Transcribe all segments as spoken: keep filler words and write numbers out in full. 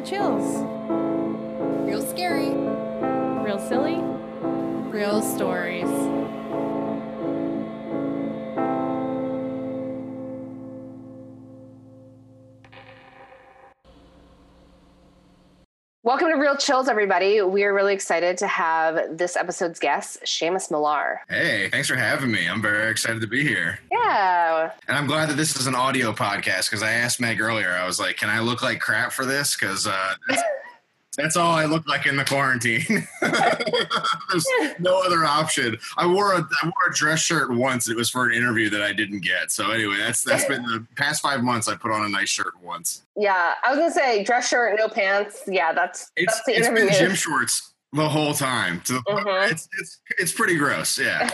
real chills. Real scary. Real silly. Real stories. Welcome to Real Chills, everybody. We are really excited to have this episode's guest, Seamus Millar. Hey, thanks for having me. I'm very excited to be here. Yeah. And I'm glad that this is an audio podcast because I asked Meg earlier. I was like, can I look like crap for this? Because uh, that's, that's all I look like in the quarantine. There's no other option. I wore, a, I wore a dress shirt once. It was for an interview that I didn't get. So anyway, that's that's been the past five months I put on a nice shirt once. Yeah, I was going to say dress shirt, no pants. Yeah, that's, it's, that's the it's interview. It's been gym shorts the whole time. To the mm-hmm. it's, it's, it's pretty gross, yeah.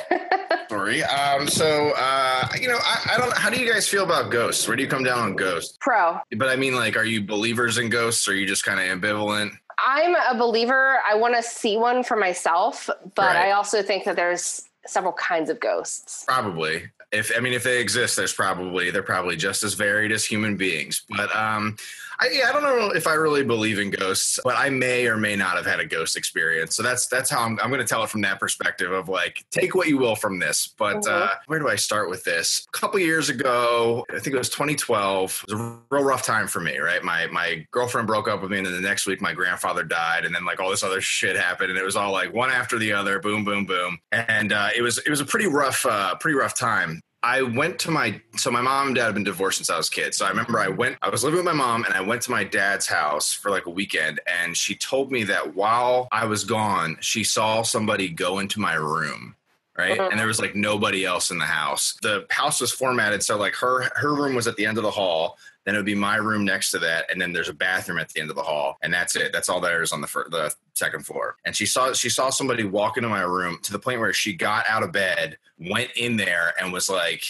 Sorry. Um, so, uh, you know, I, I don't know. How do you guys feel about ghosts? Where do you come down on ghosts? Pro. But I mean, like, are you believers in ghosts? Or are you just kind of ambivalent? I'm a believer. I want to see one for myself, but right. I also think that there's several kinds of ghosts. Probably. If I mean, if they exist, there's probably they're probably just as varied as human beings. But um, I, yeah, I don't know if I really believe in ghosts, but I may or may not have had a ghost experience. So that's that's how I'm, I'm going to tell it from that perspective of like, take what you will from this. But mm-hmm. uh, where do I start with this? A couple of years ago, I think it was twenty twelve. It was a real rough time for me, right? My my girlfriend broke up with me, and then the next week my grandfather died, and then like all this other shit happened, and it was all like one after the other, boom, boom, boom, and uh, it was it was a pretty rough uh, pretty rough time. I went to my, so my mom and dad have been divorced since I was a kid. So I remember I went, I was living with my mom and I went to my dad's house for like a weekend. And she told me that while I was gone, she saw somebody go into my room. Right. Uh-huh. And there was like nobody else in the house. The house was formatted. So like her, her room was at the end of the hall. Then it would be my room next to that. And then there's a bathroom at the end of the hall. And that's it. That's all there is on the fir- the second floor. And she saw, she saw somebody walk into my room to the point where she got out of bed, went in there and was like,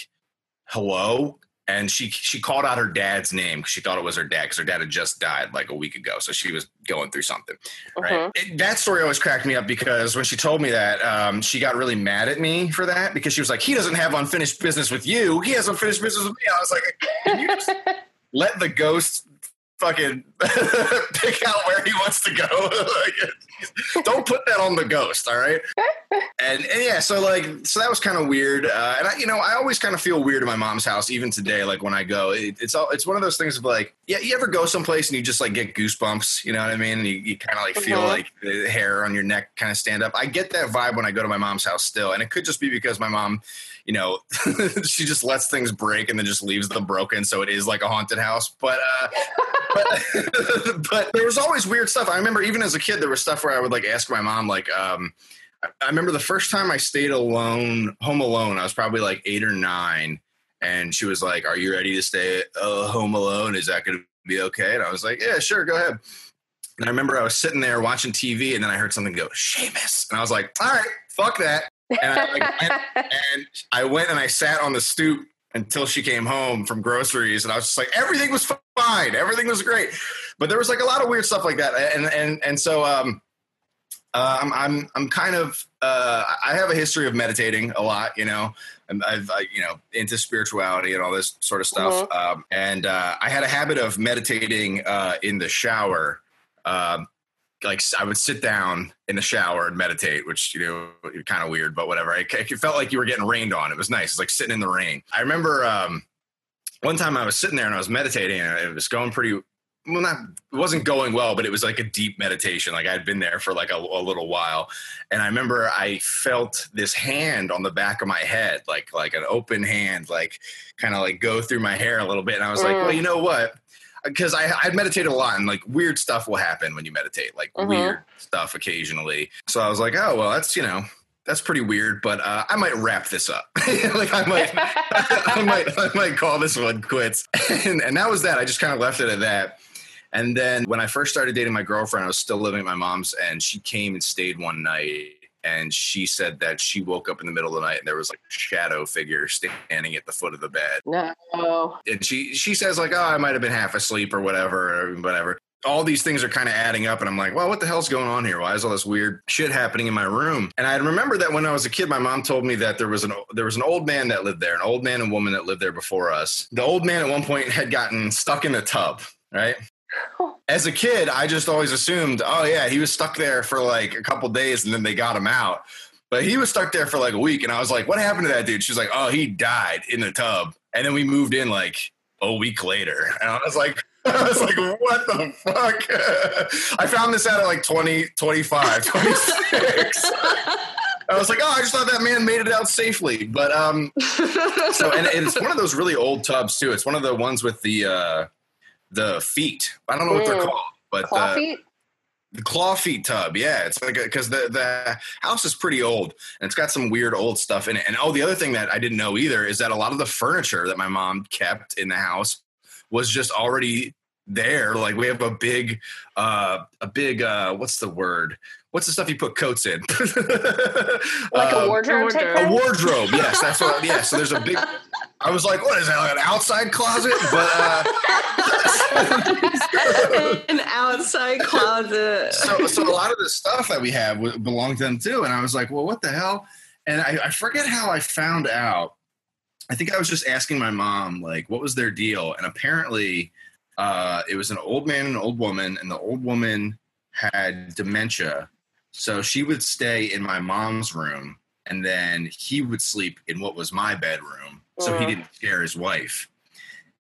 hello. And she she called out her dad's name because she thought it was her dad because her dad had just died like a week ago. So she was going through something. Right? Uh-huh. It, that story always cracked me up because when she told me that, um, she got really mad at me for that because she was like, he doesn't have unfinished business with you. He has unfinished business with me. I was like, can you just let the ghost fucking pick out where he wants to go? Don't put that on the ghost, all right? And, and yeah, so like, so that was kind of weird. Uh, and I, you know, I always kind of feel weird in my mom's house, even today. Like when I go, it, it's all, it's one of those things of like, yeah, you ever go someplace and you just like get goosebumps, you know what I mean? And you, you kind of like feel mm-hmm. like the hair on your neck kind of stand up. I get that vibe when I go to my mom's house still. And it could just be because my mom, you know, she just lets things break and then just leaves them broken. So it is like a haunted house. But, uh, but, but there was always weird stuff. I remember even as a kid, there was stuff where I would like ask my mom, like, um, I remember the first time I stayed alone, home alone, I was probably like eight or nine. And she was like, are you ready to stay uh, home alone? Is that going to be okay? And I was like, yeah, sure. Go ahead. And I remember I was sitting there watching T V and then I heard something go, Seamus. And I was like, all right, fuck that. And I, like, went, and I went and I sat on the stoop until she came home from groceries. And I was just like, everything was fine. Everything was great. But there was like a lot of weird stuff like that. And, and, and so, um, Uh, I'm, I'm, I'm kind of, uh, I have a history of meditating a lot, you know, and I've, I, you know, into spirituality and all this sort of stuff. Mm-hmm. Um, and, uh, I had a habit of meditating, uh, in the shower. Um, like I would sit down in the shower and meditate, which, you know, kind of weird, but whatever. I, it felt like you were getting rained on. It was nice. It's like sitting in the rain. I remember, um, one time I was sitting there and I was meditating and it was going pretty Well, not, it wasn't going well, but it was like a deep meditation. Like I'd been there for like a, a little while. And I remember I felt this hand on the back of my head, like, like an open hand, like kind of like go through my hair a little bit. And I was mm. like, well, you know what? Because I, I meditated a lot and like weird stuff will happen when you meditate, like mm-hmm. weird stuff occasionally. So I was like, oh, well, that's, you know, that's pretty weird, but uh, I might wrap this up. Like I might, I might, I might call this one quits. and, and that was that. I just kind of left it at that. And then when I first started dating my girlfriend, I was still living at my mom's and she came and stayed one night and she said that she woke up in the middle of the night and there was like a shadow figure standing at the foot of the bed. No. And she, she says like, oh, I might've been half asleep or whatever, or whatever. All these things are kind of adding up and I'm like, well, what the hell's going on here? Why is all this weird shit happening in my room? And I remember that when I was a kid, my mom told me that there was an there was an old man that lived there, an old man and woman that lived there before us. The old man at one point had gotten stuck in the tub, right? As a kid, I just always assumed, oh, yeah, he was stuck there for like a couple days and then they got him out. But he was stuck there for like a week. And I was like, what happened to that dude? She's like, oh, he died in the tub. And then we moved in like a week later. And I was like, I was like, what the fuck? I found this out at like twenty, twenty-five, twenty-six. I was like, oh, I just thought that man made it out safely. But um, so and it's one of those really old tubs, too. It's one of the ones with the uh, the feet. I don't know what mm. they're called. But claw the, feet? The claw feet tub. Yeah, it's like because the, the house is pretty old and it's got some weird old stuff in it. And oh, the other thing that I didn't know either is that a lot of the furniture that my mom kept in the house was just already there. Like we have a big, uh, a big, uh, what's the word? What's the stuff you put coats in? Like um, a wardrobe? A wardrobe, yes. That's what, yeah. So there's a big, I was like, what is that, like an outside closet? But, uh, an outside closet. So, so a lot of the stuff that we have belonged to them too. And I was like, well, what the hell? And I, I forget how I found out. I think I was just asking my mom, like, what was their deal? And apparently uh, it was an old man and an old woman, and the old woman had dementia. So she would stay in my mom's room, and then he would sleep in what was my bedroom, so mm. he didn't scare his wife.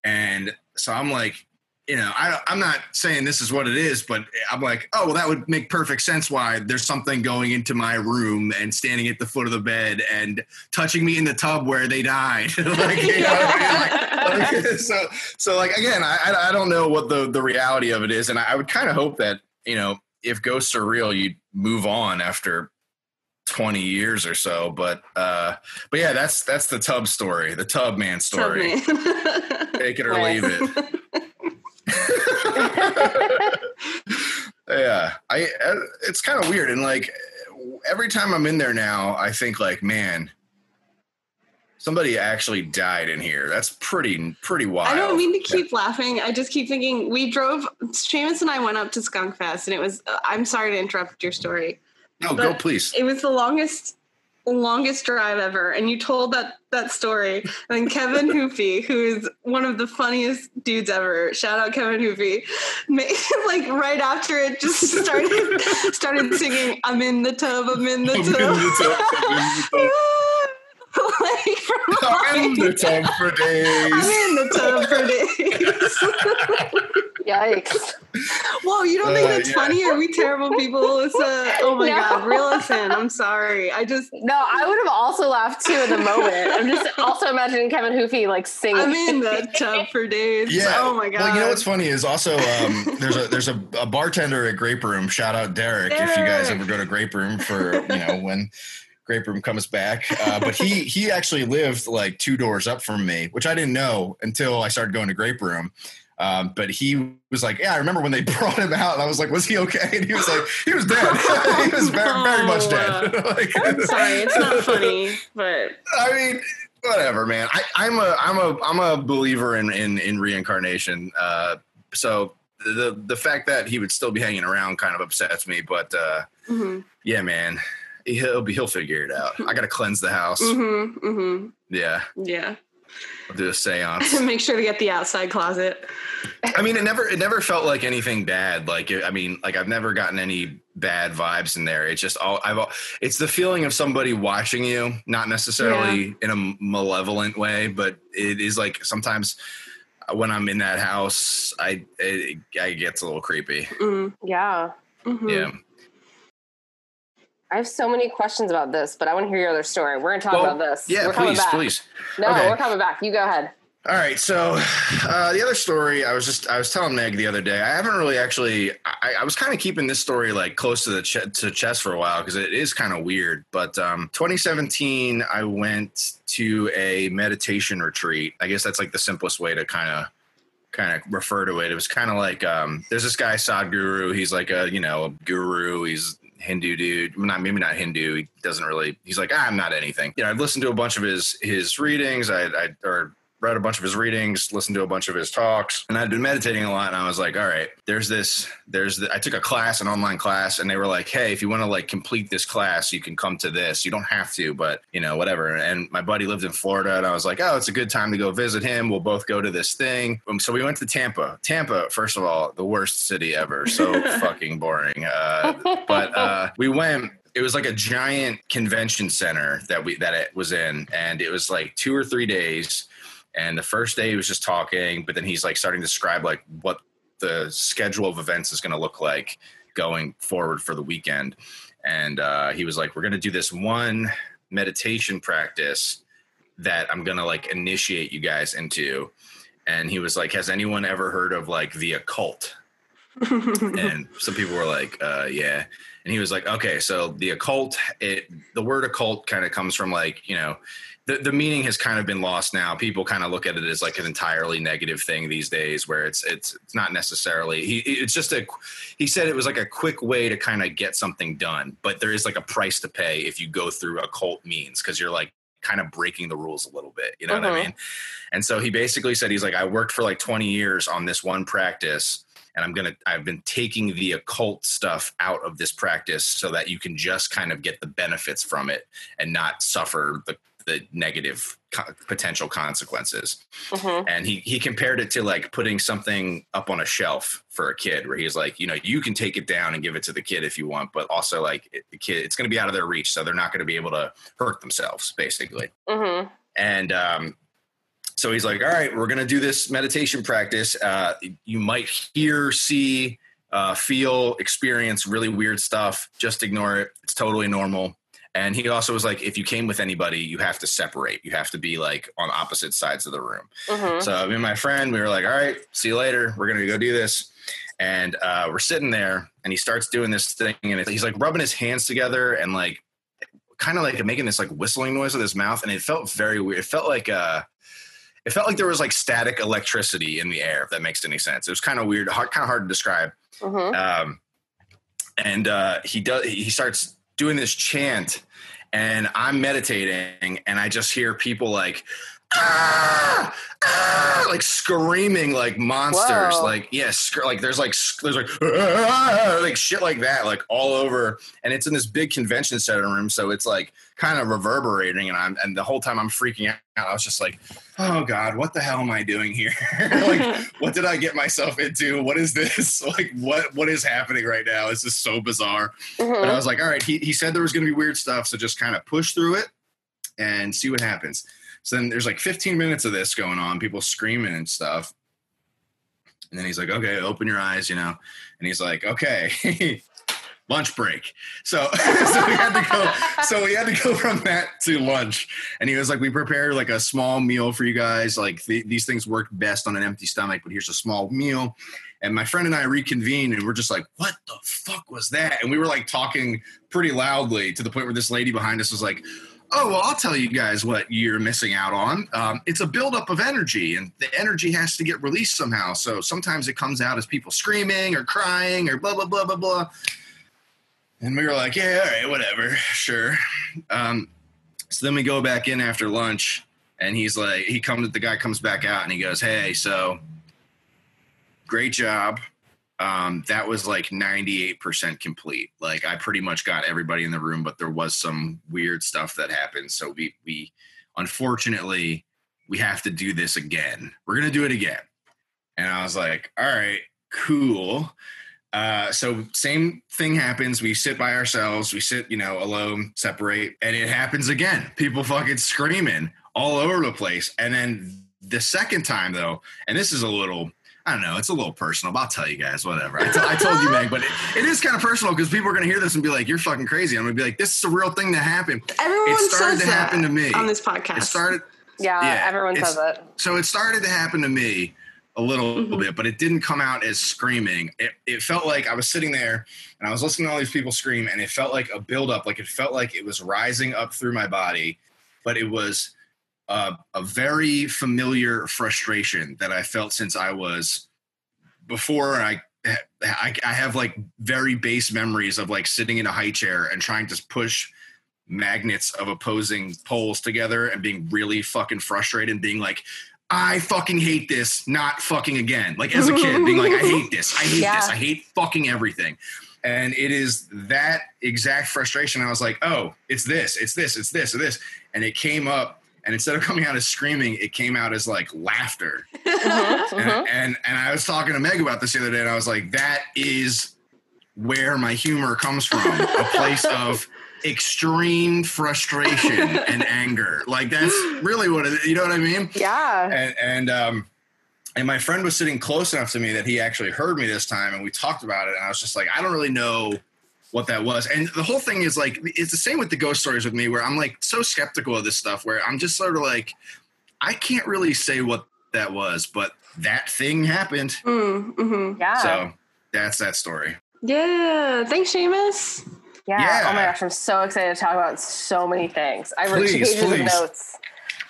And so I'm like, you know, I, I'm not saying this is what it is, but I'm like, oh, well, that would make perfect sense why there's something going into my room and standing at the foot of the bed and touching me in the tub where they died. Like, you know what I mean? Like, like, so, so like, again, I, I don't know what the, the reality of it is. And I, I would kind of hope that, you know, if ghosts are real, you'd move on after twenty years or so. But, uh, but yeah, that's, that's the tub story, the tub man story. Tub man. Take it or leave it. Yeah, I, it's kind of weird. And like every time I'm in there now, I think like, man, somebody actually died in here. That's pretty, pretty wild. I don't mean to keep yeah. laughing. I just keep thinking we drove, Seamus and I went up to Skunk Fest, and it was, I'm sorry to interrupt your story. No, go please. It was the longest, longest drive ever. And you told that, that story. And Kevin Hoofy, who is one of the funniest dudes ever, shout out Kevin Hoofy, like right after it just started, started singing, I'm in the tub, I'm in the tub. I'm in the tub. Like from I'm in the tub for days. I'm in the tub for days. Yikes. Whoa, you don't uh, think that's yeah. funny? Are we terrible people, Alyssa? Oh my no. God, reel us in. I'm sorry. I just. No, I would have also laughed too in the moment. I'm just also imagining Kevin Hoofy like singing. I'm in the tub for days. Yeah. Oh my God. Well, you know what's funny is also um, there's a there's a, a bartender at Grape Room. Shout out Derek, Derek if you guys ever go to Grape Room for, you know, when Grape Room comes back. Uh, but he he actually lived like two doors up from me, which I didn't know until I started going to Grape Room. Um, but he was like, yeah, I remember when they brought him out and I was like, was he okay? And he was like, he was dead. He was very, very much dead. Like, I'm sorry, it's not funny, but I mean, whatever, man. I, I'm a, I'm a, I'm a believer in, in, in reincarnation. Uh, so the, the fact that he would still be hanging around kind of upsets me, but, uh, mm-hmm. yeah, man, he'll be, he'll figure it out. I got to cleanse the house. Mm-hmm, mm-hmm. Yeah. Yeah. I'll do a seance. Make sure to get the outside closet. I mean, it never it never felt like anything bad. Like, I mean, like I've never gotten any bad vibes in there. It's just all I've. It's the feeling of somebody watching you, not necessarily yeah. in a malevolent way, but it is like sometimes when I'm in that house, I it, it gets a little creepy. Mm-hmm. Yeah. Mm-hmm. Yeah. I have so many questions about this, but I want to hear your other story. We're going to talk well, about this. Yeah, we're please, back. please. No, okay. We're coming back. You go ahead. All right. So uh, the other story, I was just, I was telling Meg the other day, I haven't really actually, I, I was kind of keeping this story like close to the ch- to chest for a while because it is kind of weird. But um, twenty seventeen, I went to a meditation retreat. I guess that's like the simplest way to kind of kind of refer to it. It was kind of like, um, there's this guy, Sadhguru. He's like a, you know, a guru. He's Hindu dude, not maybe not Hindu. He doesn't really. He's like, ah, I'm not anything. You know, I've listened to a bunch of his his readings. I, I or read a bunch of his readings, listened to a bunch of his talks, and I'd been meditating a lot. And I was like, all right, there's this, there's, the, I took a class, an online class, and they were like, hey, if you want to like complete this class, you can come to this. You don't have to, but you know, whatever. And my buddy lived in Florida, and I was like, oh, it's a good time to go visit him. We'll both go to this thing. Um, so we went to Tampa. Tampa, first of all, the worst city ever. So fucking boring. Uh, but uh, we went. It was like a giant convention center that we that it was in, and it was like two or three days. And the first day he was just talking, but then he's like starting to describe like what the schedule of events is going to look like going forward for the weekend. And uh, he was like, we're going to do this one meditation practice that I'm going to like initiate you guys into. And he was like, has anyone ever heard of like the occult? And some people were like, uh, yeah. And he was like, okay, so the occult, it, the word occult kind of comes from like, you know, The, the meaning has kind of been lost now. People kind of look at it as like an entirely negative thing these days, where it's it's it's not necessarily. He it's just a. He said it was like a quick way to kind of get something done, but there is like a price to pay if you go through occult means, because you're like kind of breaking the rules a little bit. You know uh-huh. what I mean? And so he basically said, he's like, I worked for like twenty years on this one practice, and I'm gonna I've been taking the occult stuff out of this practice so that you can just kind of get the benefits from it and not suffer the. the negative co- potential consequences. Uh-huh. And he, he compared it to like putting something up on a shelf for a kid, where he's like, you know, you can take it down and give it to the kid if you want, but also like it, the kid, it's going to be out of their reach. So they're not going to be able to hurt themselves, basically. Uh-huh. And, um, so he's like, all right, we're going to do this meditation practice. Uh, you might hear, see, uh, feel, experience really weird stuff. Just ignore it. It's totally normal. And he also was like, if you came with anybody, you have to separate. You have to be like on opposite sides of the room. Mm-hmm. So me and my friend, we were like, all right, see you later. We're going to go do this. And uh, we're sitting there, and he starts doing this thing. And it, he's like rubbing his hands together and like kind of like making this like whistling noise with his mouth. And it felt very weird. It felt like uh, it felt like there was like static electricity in the air, if that makes any sense. It was kind of weird, hard, kind of hard to describe. Mm-hmm. Um, and uh, he does. He starts doing this chant, and I'm meditating, and I just hear people like, ah, ah, like screaming like monsters. Whoa. Like, yes, yeah, sc- like there's like, there's like, ah, like shit like that, like all over. And it's in this big convention center room. So it's like kind of reverberating. And I'm, and the whole time I'm freaking out. I was just like, oh God, what the hell am I doing here? Like, what did I get myself into? What is this? Like, what, what is happening right now? This is so bizarre. Mm-hmm. But I was like, all right, he, he said there was going to be weird stuff. So just kind of push through it and see what happens. So then there's like fifteen minutes of this going on, people screaming and stuff. And then he's like, okay, open your eyes, you know? And he's like, okay, lunch break. So, so we had to go, so we had to go from that to lunch. And he was like, we prepared like a small meal for you guys. Like th- these things work best on an empty stomach, but here's a small meal. And my friend and I reconvened, and we're just like, what the fuck was that? And we were like talking pretty loudly, to the point where this lady behind us was like, oh, well, I'll tell you guys what you're missing out on. Um, it's a buildup of energy, and the energy has to get released somehow. So sometimes it comes out as people screaming or crying or blah, blah, blah, blah, blah. And we were like, yeah, all right, whatever, sure. Um, so then we go back in after lunch, and he's like, he comes, the guy comes back out, and he goes, hey, so great job. Um, that was like ninety-eight percent complete. Like I pretty much got everybody in the room, but there was some weird stuff that happened. So we, we, unfortunately we have to do this again. We're going to do it again. And I was like, all right, cool. Uh, so same thing happens. We sit by ourselves, we sit, you know, alone, separate, and it happens again. People fucking screaming all over the place. And then the second time though, and this is a little, I don't know. It's a little personal, but I'll tell you guys, whatever. I, t- I told you, Meg, but it, it is kind of personal, because people are going to hear this and be like, you're fucking crazy. I'm going to be like, this is a real thing that happened. Everyone it started says to that happen to me on this podcast. It started. Yeah, yeah everyone says it. So it started to happen to me a little mm-hmm. bit, but it didn't come out as screaming. It, it felt like I was sitting there and I was listening to all these people scream, and it felt like a buildup. Like it felt like it was rising up through my body, but it was Uh, a very familiar frustration that I felt since I was before I, I, I have like very base memories of like sitting in a high chair and trying to push magnets of opposing poles together and being really fucking frustrated and being like, I fucking hate this, not fucking again. Like as a kid being like, I hate this. I hate yeah. this. I hate fucking everything. And it is that exact frustration. I was like, oh, it's this, it's this, it's this, or this. And it came up, and instead of coming out as screaming, it came out as like laughter. Uh-huh, and, uh-huh. and and I was talking to Meg about this the other day, and I was like, that is where my humor comes from. A place of extreme frustration and anger. Like that's really what it is, you know what I mean? Yeah. And, and, um, and my friend was sitting close enough to me that he actually heard me this time, and we talked about it, and I was just like, I don't really know what that was. And the whole thing is like, it's the same with the ghost stories with me, where I'm like so skeptical of this stuff, where I'm just sort of like, I can't really say what that was, but that thing happened. Mm, mm-hmm. Yeah. So that's that story. Yeah. Thanks, Seamus. Yeah. yeah. Oh my gosh, I'm so excited to talk about so many things. I wrote please, two pages please. of notes.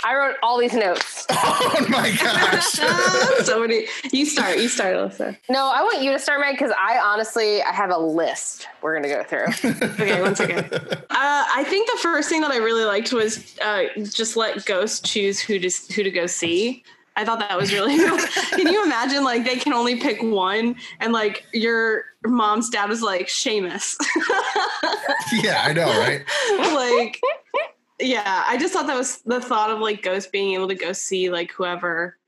I wrote all these notes. Oh my gosh. So many. You start. You start, Alyssa. No, I want you to start, Meg, because I honestly, I have a list we're going to go through. Okay, one second. Uh, I think the first thing that I really liked was uh, just let ghosts choose who to, who to go see. I thought that was really cool. Can you imagine, like, they can only pick one, and, like, your mom's dad was like, Seamus. Yeah, I know, right? Like... Yeah, I just thought that was the thought of, like, ghosts being able to go see, like, whoever.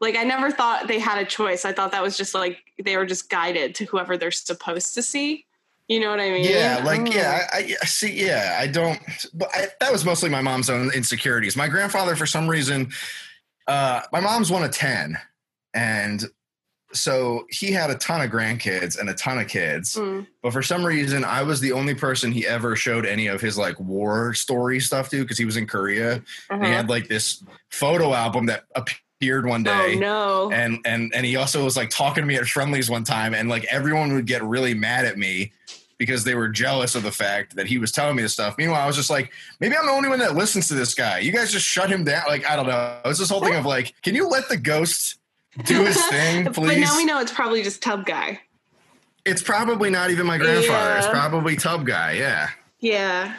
Like, I never thought they had a choice. I thought that was just, like, they were just guided to whoever they're supposed to see. You know what I mean? Yeah, like, mm. yeah, I, I see, yeah, I don't, but I, that was mostly my mom's own insecurities. My grandfather, for some reason, uh, my mom's one of ten, and so he had a ton of grandkids and a ton of kids, mm. but for some reason I was the only person he ever showed any of his like war story stuff to, because he was in Korea. Uh-huh. And he had like this photo album that appeared one day. Oh no! And and and he also was like talking to me at Friendly's one time, and like everyone would get really mad at me because they were jealous of the fact that he was telling me this stuff. Meanwhile, I was just like, maybe I'm the only one that listens to this guy. You guys just shut him down. Like, I don't know. It was this whole thing of like, can you let the ghosts do his thing, please? But now we know it's probably just Tub Guy. It's probably not even my grandfather. Yeah. It's probably Tub Guy, yeah. Yeah.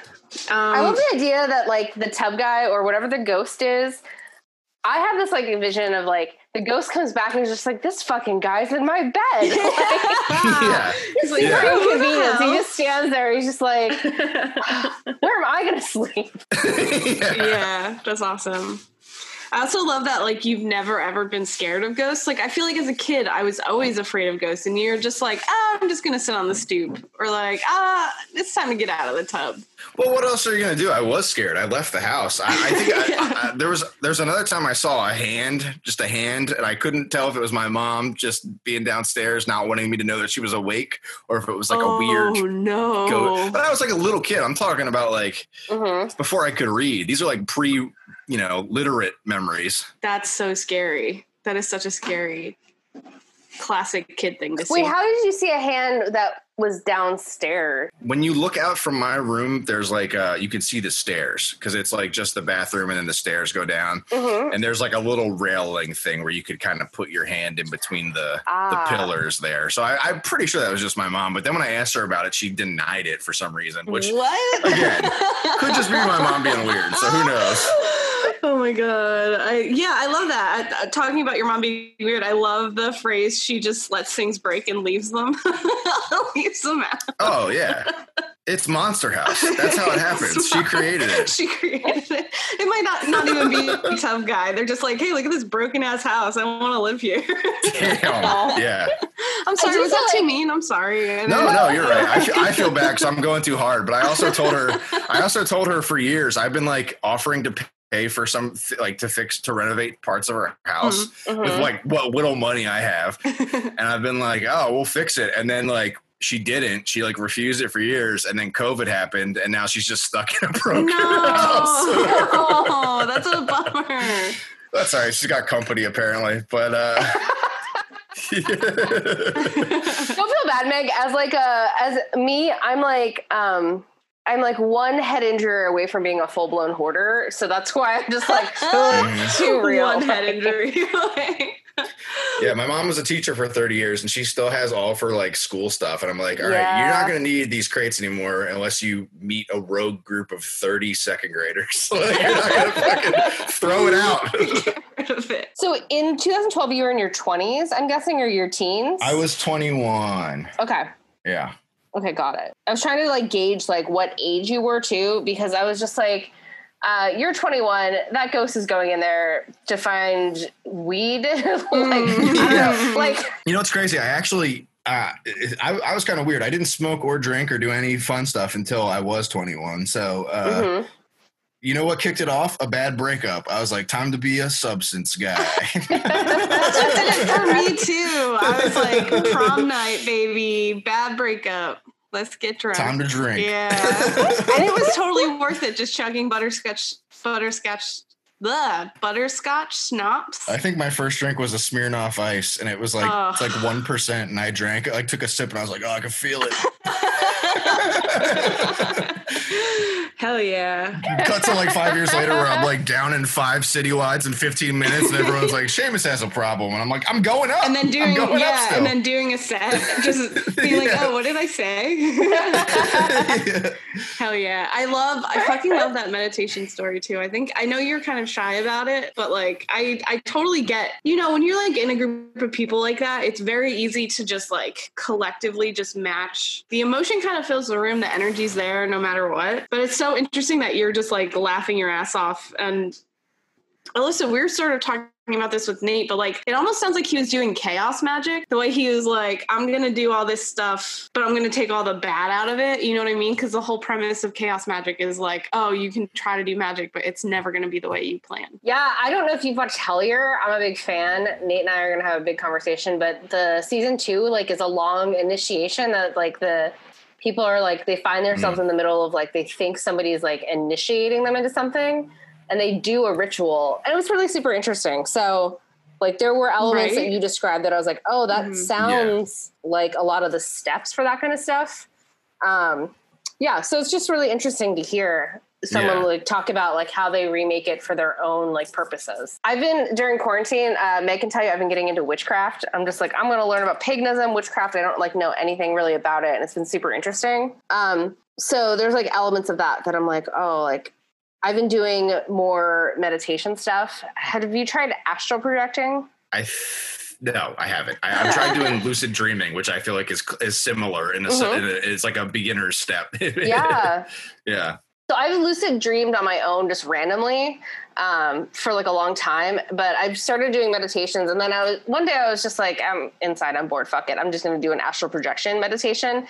Um, I love the idea that, like, the Tub Guy or whatever the ghost is, I have this, like, vision of, like, the ghost comes back and is just like, this fucking guy's in my bed. Like, yeah. It's like, yeah. Very inconvenient. He just stands there. He's just like, where am I going to sleep? Yeah. Yeah, that's awesome. I also love that, like, you've never, ever been scared of ghosts. Like, I feel like as a kid, I was always afraid of ghosts. And you're just like, ah, I'm just going to sit on the stoop. Or like, ah, it's time to get out of the tub. Well, what else are you going to do? I was scared. I left the house. I, I think yeah. I, I, there was there's another time I saw a hand, just a hand. And I couldn't tell if it was my mom just being downstairs, not wanting me to know that she was awake. Or if it was, like, oh, a weird. Oh, no. Ghost. But I was, like, a little kid. I'm talking about, like, mm-hmm. before I could read. These are, like, pre- you know, literate memories. That's so scary. That is such a scary classic kid thing to see. Wait, how did you see a hand that was downstairs? When you look out from my room, there's like, uh, you can see the stairs, because it's like just the bathroom and then the stairs go down. Mm-hmm. And there's like a little railing thing where you could kind of put your hand in between the, ah. the pillars there. So I, I'm pretty sure that was just my mom. But then when I asked her about it, she denied it for some reason, which what? Again, could just be my mom being weird. So who knows? Oh my God. I, yeah, I love that. I, talking about your mom being weird, I love the phrase, she just lets things break and leaves them. leaves them out. Oh, yeah. It's Monster House. That's how it happens. She created it. She created it. It might not, not even be a tough guy. They're just like, hey, look at this broken-ass house. I want to live here. Damn. Yeah. I'm sorry. Was that like, too mean? I'm sorry. No, no, you're right. I, f- I feel bad because I'm going too hard. But I also told her, I also told her for years, I've been, like, offering to pay pay for some th- like to fix to renovate parts of our house mm-hmm. with like what little money I have. And I've been like, oh, we'll fix it. And then like she didn't. She like refused it for years, and then COVID happened, and now she's just stuck in a broken no. house. No, that's a bummer. That's all right. She's got company apparently. But uh don't feel bad, Meg. As like a as me, I'm like um I'm like one head injury away from being a full-blown hoarder. So that's why I'm just like, oh, too real. One head injury away. Yeah, my mom was a teacher for thirty years, and she still has all of her, like, school stuff. And I'm like, all yeah. right, you're not going to need these crates anymore unless you meet a rogue group of thirty second graders. Like, you're not going to fucking throw it out. Get rid of it. So in two thousand twelve, you were in your twenties, I'm guessing, or your teens? I was twenty-one. Okay. Yeah. Okay, got it. I was trying to, like, gauge, like, what age you were, too, because I was just like... Uh, you're twenty-one. That ghost is going in there to find weed. like, yeah. like, you know, it's crazy. I actually, uh, I, I was kind of weird. I didn't smoke or drink or do any fun stuff until I was twenty-one. So, uh, mm-hmm. you know what kicked it off? A bad breakup. I was like, time to be a substance guy. That's what did it for me too. I was like, prom night, baby. Bad breakup. Let's get drunk. Time to drink. Yeah. And it was totally worth it, just chugging butterscotch, butterscotch, the butterscotch schnapps. I think my first drink was a Smirnoff Ice, and it was like oh. it's like one percent, and I drank it, like took a sip, and I was like, oh, I can feel it. Hell yeah. Cut to like five years later where I'm like down in five citywides in fifteen minutes, and everyone's like, Seamus has a problem. And I'm like, I'm going up. And then doing, yeah, and then doing a set, just being like, yeah. oh, what did I say? yeah. Hell yeah. I love, I fucking love that meditation story too. I think, I know you're kind of shy about it, but like, I, I totally get, you know, when you're like in a group of people like that, it's very easy to just like collectively just match. The emotion kind of fills the room. The energy's there no matter what, but it's so interesting that you're just like laughing your ass off. And Alyssa, we're sort of talking about this with Nate, but like it almost sounds like he was doing chaos magic, the way he was like, I'm gonna do all this stuff, but I'm gonna take all the bad out of it, you know what I mean? Because the whole premise of chaos magic is like, oh, you can try to do magic, but it's never gonna be the way you plan. Yeah, I don't know if you've watched Hellier. I'm a big fan. Nate and I are gonna have a big conversation, but the season two like is a long initiation that like the people are like, they find themselves mm. in the middle of like, they think somebody's like initiating them into something, and they do a ritual, and it was really super interesting. So like there were elements right. that you described that I was like, oh, that mm-hmm. sounds yeah. like a lot of the steps for that kind of stuff. Um, yeah. So it's just really interesting to hear someone yeah. like talk about like how they remake it for their own like purposes. I've been during quarantine, uh, Meg can tell you I've been getting into witchcraft. I'm just like, I'm going to learn about paganism, witchcraft. I don't like know anything really about it. And it's been super interesting. Um, so there's like elements of that that I'm like, oh, like I've been doing more meditation stuff. Have you tried astral projecting? I th- no, I haven't. I, I've tried doing lucid dreaming, which I feel like is is similar in a, mm-hmm. in a it's like a beginner's step. yeah, yeah. So I've lucid dreamed on my own just randomly um, for like a long time, but I've started doing meditations, and then I was one day I was just like, I'm inside, I'm bored, fuck it, I'm just going to do an astral projection meditation.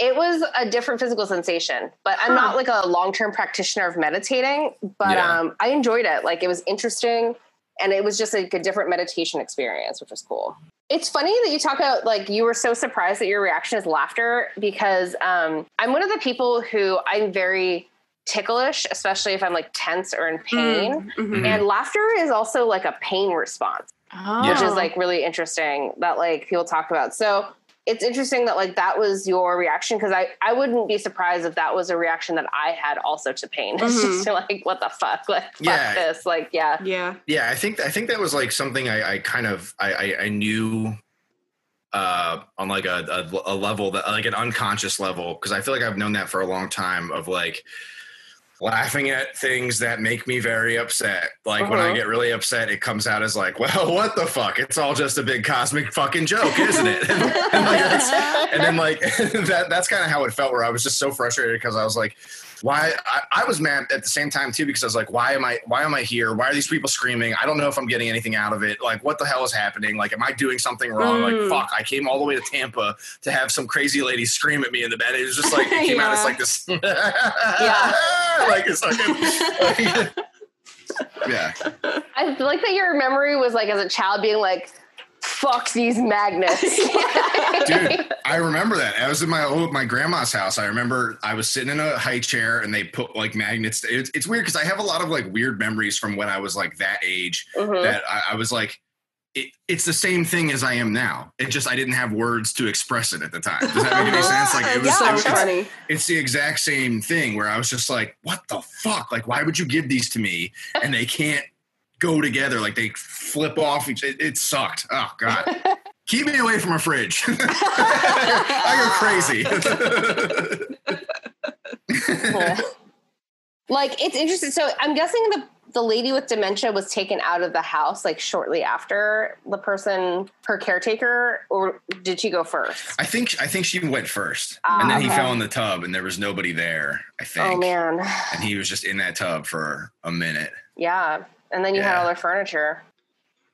It was a different physical sensation, but I'm huh. not like a long-term practitioner of meditating, but yeah. um, I enjoyed it. Like it was interesting, and it was just like a different meditation experience, which was cool. It's funny that you talk about like, you were so surprised that your reaction is laughter, because um, I'm one of the people who I'm very ticklish, especially if I'm like tense or in pain. Mm-hmm. And laughter is also like a pain response, oh. which is like really interesting that like people talk about. So it's interesting that like that was your reaction, because I, I wouldn't be surprised if that was a reaction that I had also to pain. It's mm-hmm. just like, what the fuck? Like fuck yeah. this. Like yeah. Yeah. Yeah. I think I think that was like something I, I kind of I, I, I knew uh, on like a, a a level that like an unconscious level, because I feel like I've known that for a long time of like laughing at things that make me very upset. Like uh-huh. when I get really upset, it comes out as like, well, what the fuck? It's all just a big cosmic fucking joke, isn't it? and, and, like, and then like that, that's kind of how it felt, where I was just so frustrated, because I was like, why I, I was mad at the same time too, because I was like, why am I, why am I here? Why are these people screaming? I don't know if I'm getting anything out of it. Like, what the hell is happening? Like, am I doing something wrong? Mm. Like, fuck, I came all the way to Tampa to have some crazy lady scream at me in the bed. It was just like, it came yeah. out as like this. yeah. Like, it's like, like, yeah. I like that your memory was like, as a child being like, fuck these magnets. Dude, I remember that. I was in my old, my grandma's house. I remember I was sitting in a high chair, and they put like magnets. It's, it's weird, because I have a lot of like weird memories from when I was like that age mm-hmm. that I, I was like, it, it's the same thing as I am now. It just, I didn't have words to express it at the time. Does that make any sense? Like it was, yeah, it was funny. It's, it's the exact same thing where I was just like, what the fuck? Like, why would you give these to me? And they can't go together. Like they flip off each. It, it sucked. Oh God. Keep me away from a fridge. I go crazy. Cool. Like it's interesting. So I'm guessing the, the lady with dementia was taken out of the house like shortly after the person, her caretaker, or did she go first? I think I think she went first, ah, and then okay. he fell in the tub, and there was nobody there. I think. Oh man! And he was just in that tub for a minute. Yeah, and then you yeah. had all their furniture.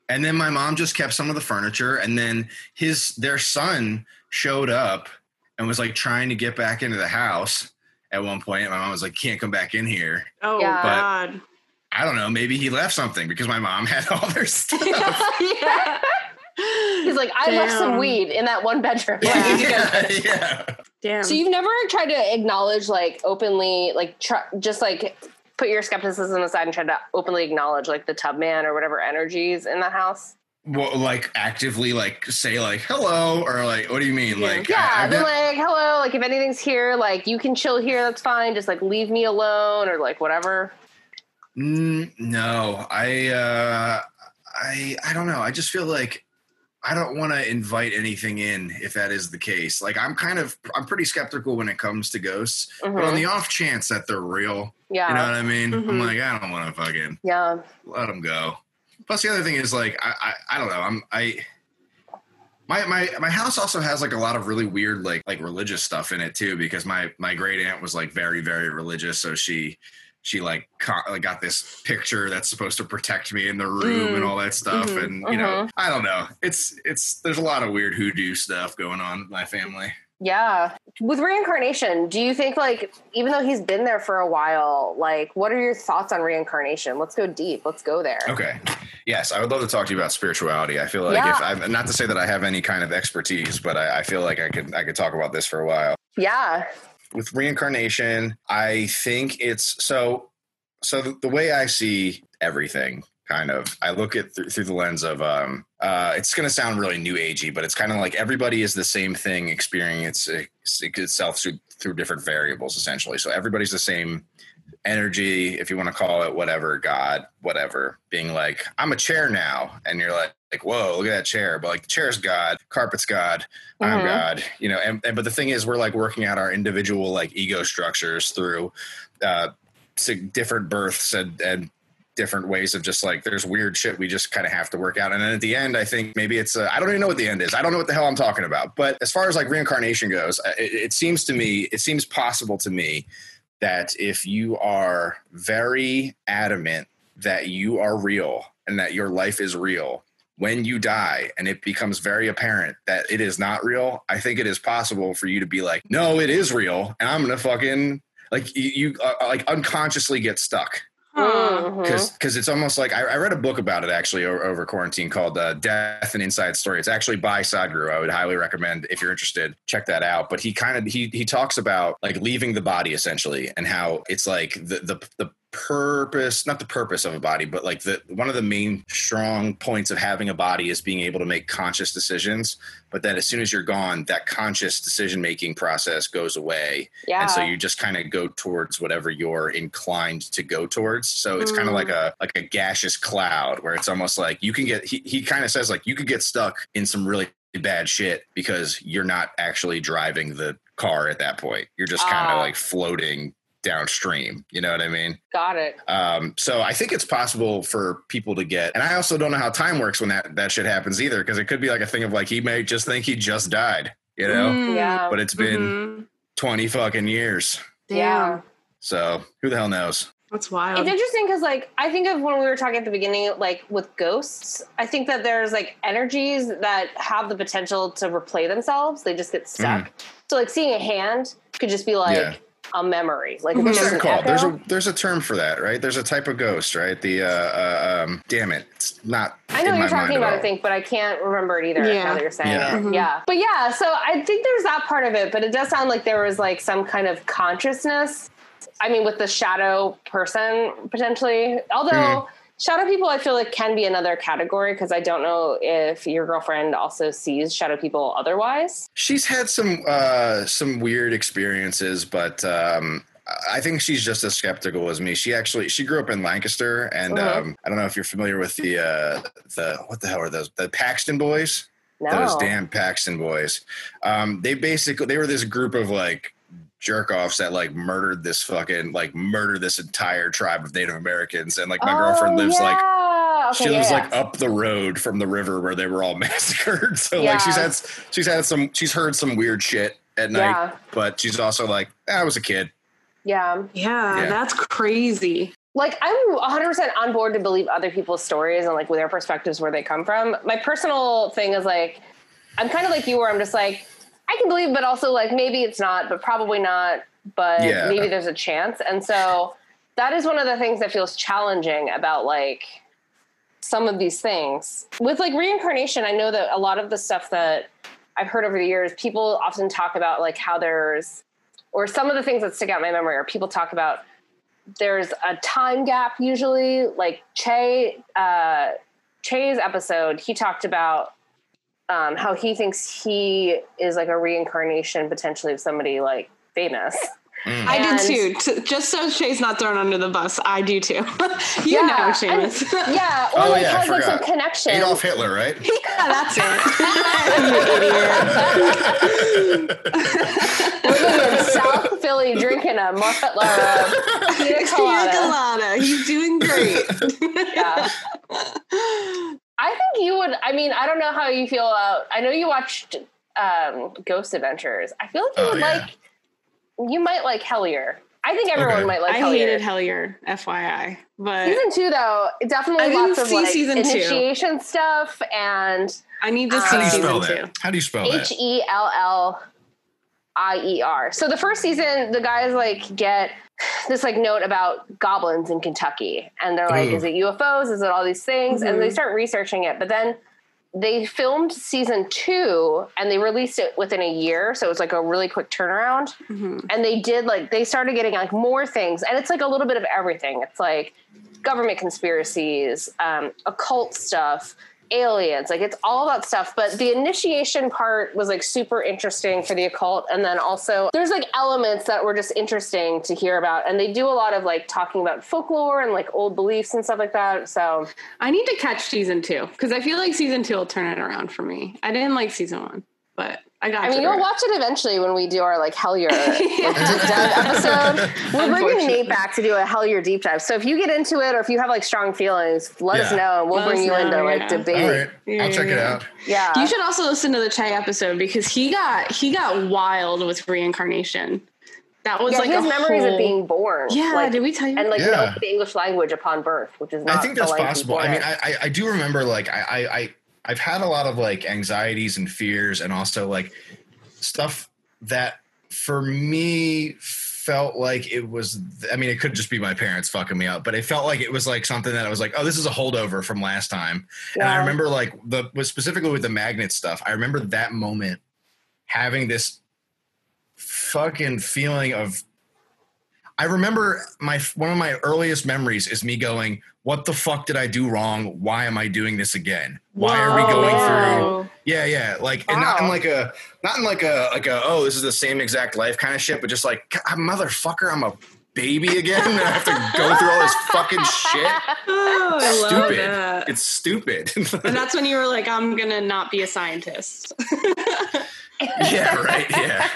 And then my mom just kept some of the furniture, and then his their son showed up and was like trying to get back into the house at one point. My mom was like, "Can't come back in here." Oh yeah. God. I don't know. Maybe he left something because my mom had all their stuff. yeah. He's like, I Damn. left some weed in that one bedroom. Yeah. yeah, yeah. Damn. So you've never tried to acknowledge, like, openly, like, tr- just like put your skepticism aside and try to openly acknowledge, like, the tub man or whatever energies in the house. Well, like actively, like say, like hello, or like, what do you mean? Yeah. Like, yeah, they're like hello. Like, if anything's here, like, you can chill here. That's fine. Just like leave me alone, or like whatever. Mm, no, I, uh, I, I don't know. I just feel like I don't want to invite anything in if that is the case. Like I'm kind of, I'm pretty skeptical when it comes to ghosts, mm-hmm. but on the off chance that they're real, yeah. you know what I mean? Mm-hmm. I'm like, I don't want to fucking yeah. let them go. Plus the other thing is like, I, I, I don't know. I'm, I, My, my my house also has like a lot of really weird, like, like religious stuff in it too, because my, my great aunt was like very, very religious. So she, She like got this picture that's supposed to protect me in the room mm. and all that stuff. Mm-hmm. And, you know, mm-hmm. I don't know. It's it's there's a lot of weird hoodoo stuff going on in my family. Yeah. With reincarnation, do you think like even though he's been there for a while, like what are your thoughts on reincarnation? Let's go deep. Let's go there. OK. Yes. I would love to talk to you about spirituality. I feel like yeah. if I'm not to say that I have any kind of expertise, but I, I feel like I could I could talk about this for a while. Yeah. With reincarnation, I think it's so, so the, the way I see everything kind of, I look at th- through the lens of, um, uh, it's going to sound really new agey, but it's kind of like everybody is the same thing experience ex- itself through, through different variables, essentially. So everybody's the same energy, if you want to call it, whatever, God, whatever, being like, I'm a chair now. And you're like, like, whoa, look at that chair. But like the chair's God, carpet's God, mm-hmm. I'm God, you know, and, and, but the thing is we're like working out our individual like ego structures through uh, different births and, and different ways of just like, there's weird shit we just kind of have to work out. And then at the end, I think maybe it's, uh, I don't even know what the end is. I don't know what the hell I'm talking about. But as far as like reincarnation goes, it, it seems to me, it seems possible to me that if you are very adamant that you are real and that your life is real, when you die and it becomes very apparent that it is not real, I think it is possible for you to be like, no, it is real. And I'm going to fucking like you, you uh, like unconsciously get stuck. Because mm-hmm. because it's almost like I, I read a book about it actually over, over quarantine called uh, Death and Inside Story. It's actually by Sadhguru. I would highly recommend if you're interested, check that out. But he kind of he he talks about like leaving the body essentially and how it's like the the the purpose, not the purpose of a body, but like the one of the main strong points of having a body is being able to make conscious decisions. But then as soon as you're gone, that conscious decision making process goes away. Yeah. And so you just kind of go towards whatever you're inclined to go towards. So it's mm. kind of like a like a gaseous cloud where it's almost like you can get he, he kind of says like you could get stuck in some really bad shit because you're not actually driving the car at that point. You're just kind of uh. like floating downstream, you know what I mean? Got it. Um, so I think it's possible for people to get, and I also don't know how time works when that, that shit happens either, because it could be like a thing of like, he may just think he just died, you know? Mm, yeah. But it's been mm-hmm. twenty fucking years. Yeah. So who the hell knows? That's wild. It's interesting because, like, I think of when we were talking at the beginning, like, with ghosts, I think that there's, like, energies that have the potential to replay themselves. They just get stuck. Mm. So, like, seeing a hand could just be, like, yeah. a memory, like well, what's that called? There's a there's a term for that, right? There's a type of ghost, right? The uh, uh um damn it, it's not. I know what you're talking about, I think, but I can't remember it either. Yeah. Now that you're saying yeah. it, mm-hmm. yeah. But yeah, so I think there's that part of it, but it does sound like there was like some kind of consciousness. I mean, with the shadow person potentially, although. Mm-hmm. Shadow people, I feel like, can be another category because I don't know if your girlfriend also sees shadow people otherwise. She's had some uh, some weird experiences, but um, I think she's just as skeptical as me. She actually, she grew up in Lancaster, and uh-huh. um, I don't know if you're familiar with the, uh, the, what the hell are those? The Paxton boys? No. Those damn Paxton boys. Um, they basically, they were this group of like jerk-offs that like murdered this fucking, like murdered this entire tribe of Native Americans. And like my oh, girlfriend lives yeah. like, Okay, she lives yeah, yeah. like up the road from the river where they were all massacred. So yeah. like she's had, she's had some, she's heard some weird shit at night, yeah. but she's also like, I was a kid. Yeah. yeah. Yeah. That's crazy. Like I'm a hundred percent on board to believe other people's stories and like with their perspectives, where they come from. My personal thing is like, I'm kind of like you, where I'm just like, I can believe, but also like, maybe it's not, but probably not, but yeah. maybe there's a chance. And so that is one of the things that feels challenging about like, some of these things with like reincarnation. I know that a lot of the stuff that I've heard over the years, people often talk about like how there's, or some of the things that stick out in my memory are people talk about there's a time gap usually, like Che, uh, Che's episode, he talked about um, how he thinks he is like a reincarnation potentially of somebody like famous. Mm. I and, did too. Just so Shay's not thrown under the bus, I do too. you yeah, know, Seamus. And, yeah, or oh, like yeah, has like some connection. Adolf Hitler, right? Yeah, that's it. We're in South Philly drinking a martella pina colada. colada. He's doing great. yeah. I think you would. I mean, I don't know how you feel. Uh, I know you watched um, Ghost Adventures. I feel like you oh, would yeah. like. You might like Hellier. I think everyone okay. might like Hellier. I hated Hellier, F Y I. But season two, though, definitely I lots of like initiation two. stuff. And I need to um, see season that? two. How do you spell H E L L I E R that? H E L L I E R. So the first season, the guys like get this like note about goblins in Kentucky, and they're like, Ooh. "Is it U F Os? Is it all these things?" Mm-hmm. And they start researching it, but then. They filmed season two and they released it within a year. So it was like a really quick turnaround. Mm-hmm. And they did like, they started getting like more things. And it's like a little bit of everything. It's like government conspiracies, um, occult stuff, aliens, like it's all that stuff. But the initiation part was like super interesting for the occult. And then also there's like elements that were just interesting to hear about. And they do a lot of like talking about folklore and like old beliefs and stuff like that. So I need to catch season two, because I feel like season two will turn it around for me. I didn't like season one, but I got I mean, you'll watch it eventually when we do our like Hellier episode. We're bringing Nate back to do a Hellier deep dive. So if you get into it, or if you have like strong feelings, let yeah. us know. And we'll let bring you know, into yeah. like debate. All right. yeah, I'll yeah, check yeah. it out. Yeah. You should also listen to the Che episode, because he got, he got wild with reincarnation. That was yeah, like his memories whole... of being born. Yeah, like, did we tell you? And like yeah. the English language upon birth, which is not I think that's possible. I mean, I, I do remember like I, I, I I've had a lot of like anxieties and fears, and also like stuff that for me felt like it was, I mean, it could just be my parents fucking me up, but it felt like it was like something that I was like, oh, this is a holdover from last time. Yeah. And I remember like the, was specifically with the magnet stuff. I remember that moment having this fucking feeling of, I remember my, one of my earliest memories is me going, what the fuck did I do wrong? Why am I doing this again? Why Whoa. are we going through? Yeah. Yeah. Like, wow. and not in like a, not in like a, like a, oh, this is the same exact life kind of shit, but just like, motherfucker, I'm a baby again. And I have to go through all this fucking shit. Oh, I stupid. Love that. It's stupid. And that's when you were like, I'm going to not be a scientist. yeah. Right. Yeah.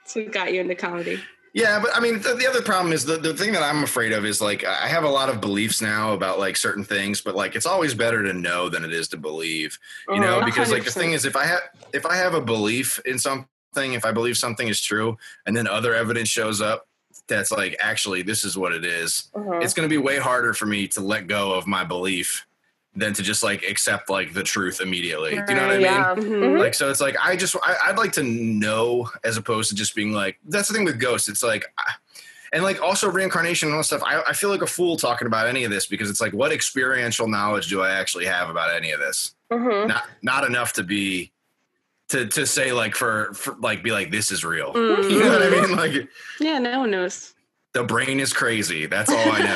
That's what got you into comedy. Yeah, but I mean, the, the other problem is the, the thing that I'm afraid of is like, I have a lot of beliefs now about like certain things, but like, it's always better to know than it is to believe, you oh, know, because one hundred percent like the thing is, if I have, if I have a belief in something, if I believe something is true, and then other evidence shows up, that's like, actually, this is what it is. Uh-huh. It's going to be way harder for me to let go of my belief than to just like accept like the truth immediately. Do you know what I yeah. mean? Mm-hmm. Like, so it's like, I just, I, I'd like to know, as opposed to just being like, that's the thing with ghosts. It's like, and like also reincarnation and all that stuff. I, I feel like a fool talking about any of this, because it's like, what experiential knowledge do I actually have about any of this? Mm-hmm. Not, not enough to be, to, to say like, for, for like, be like, this is real. Mm-hmm. You know what I mean? Like, yeah, no one knows. The brain is crazy. That's all I know.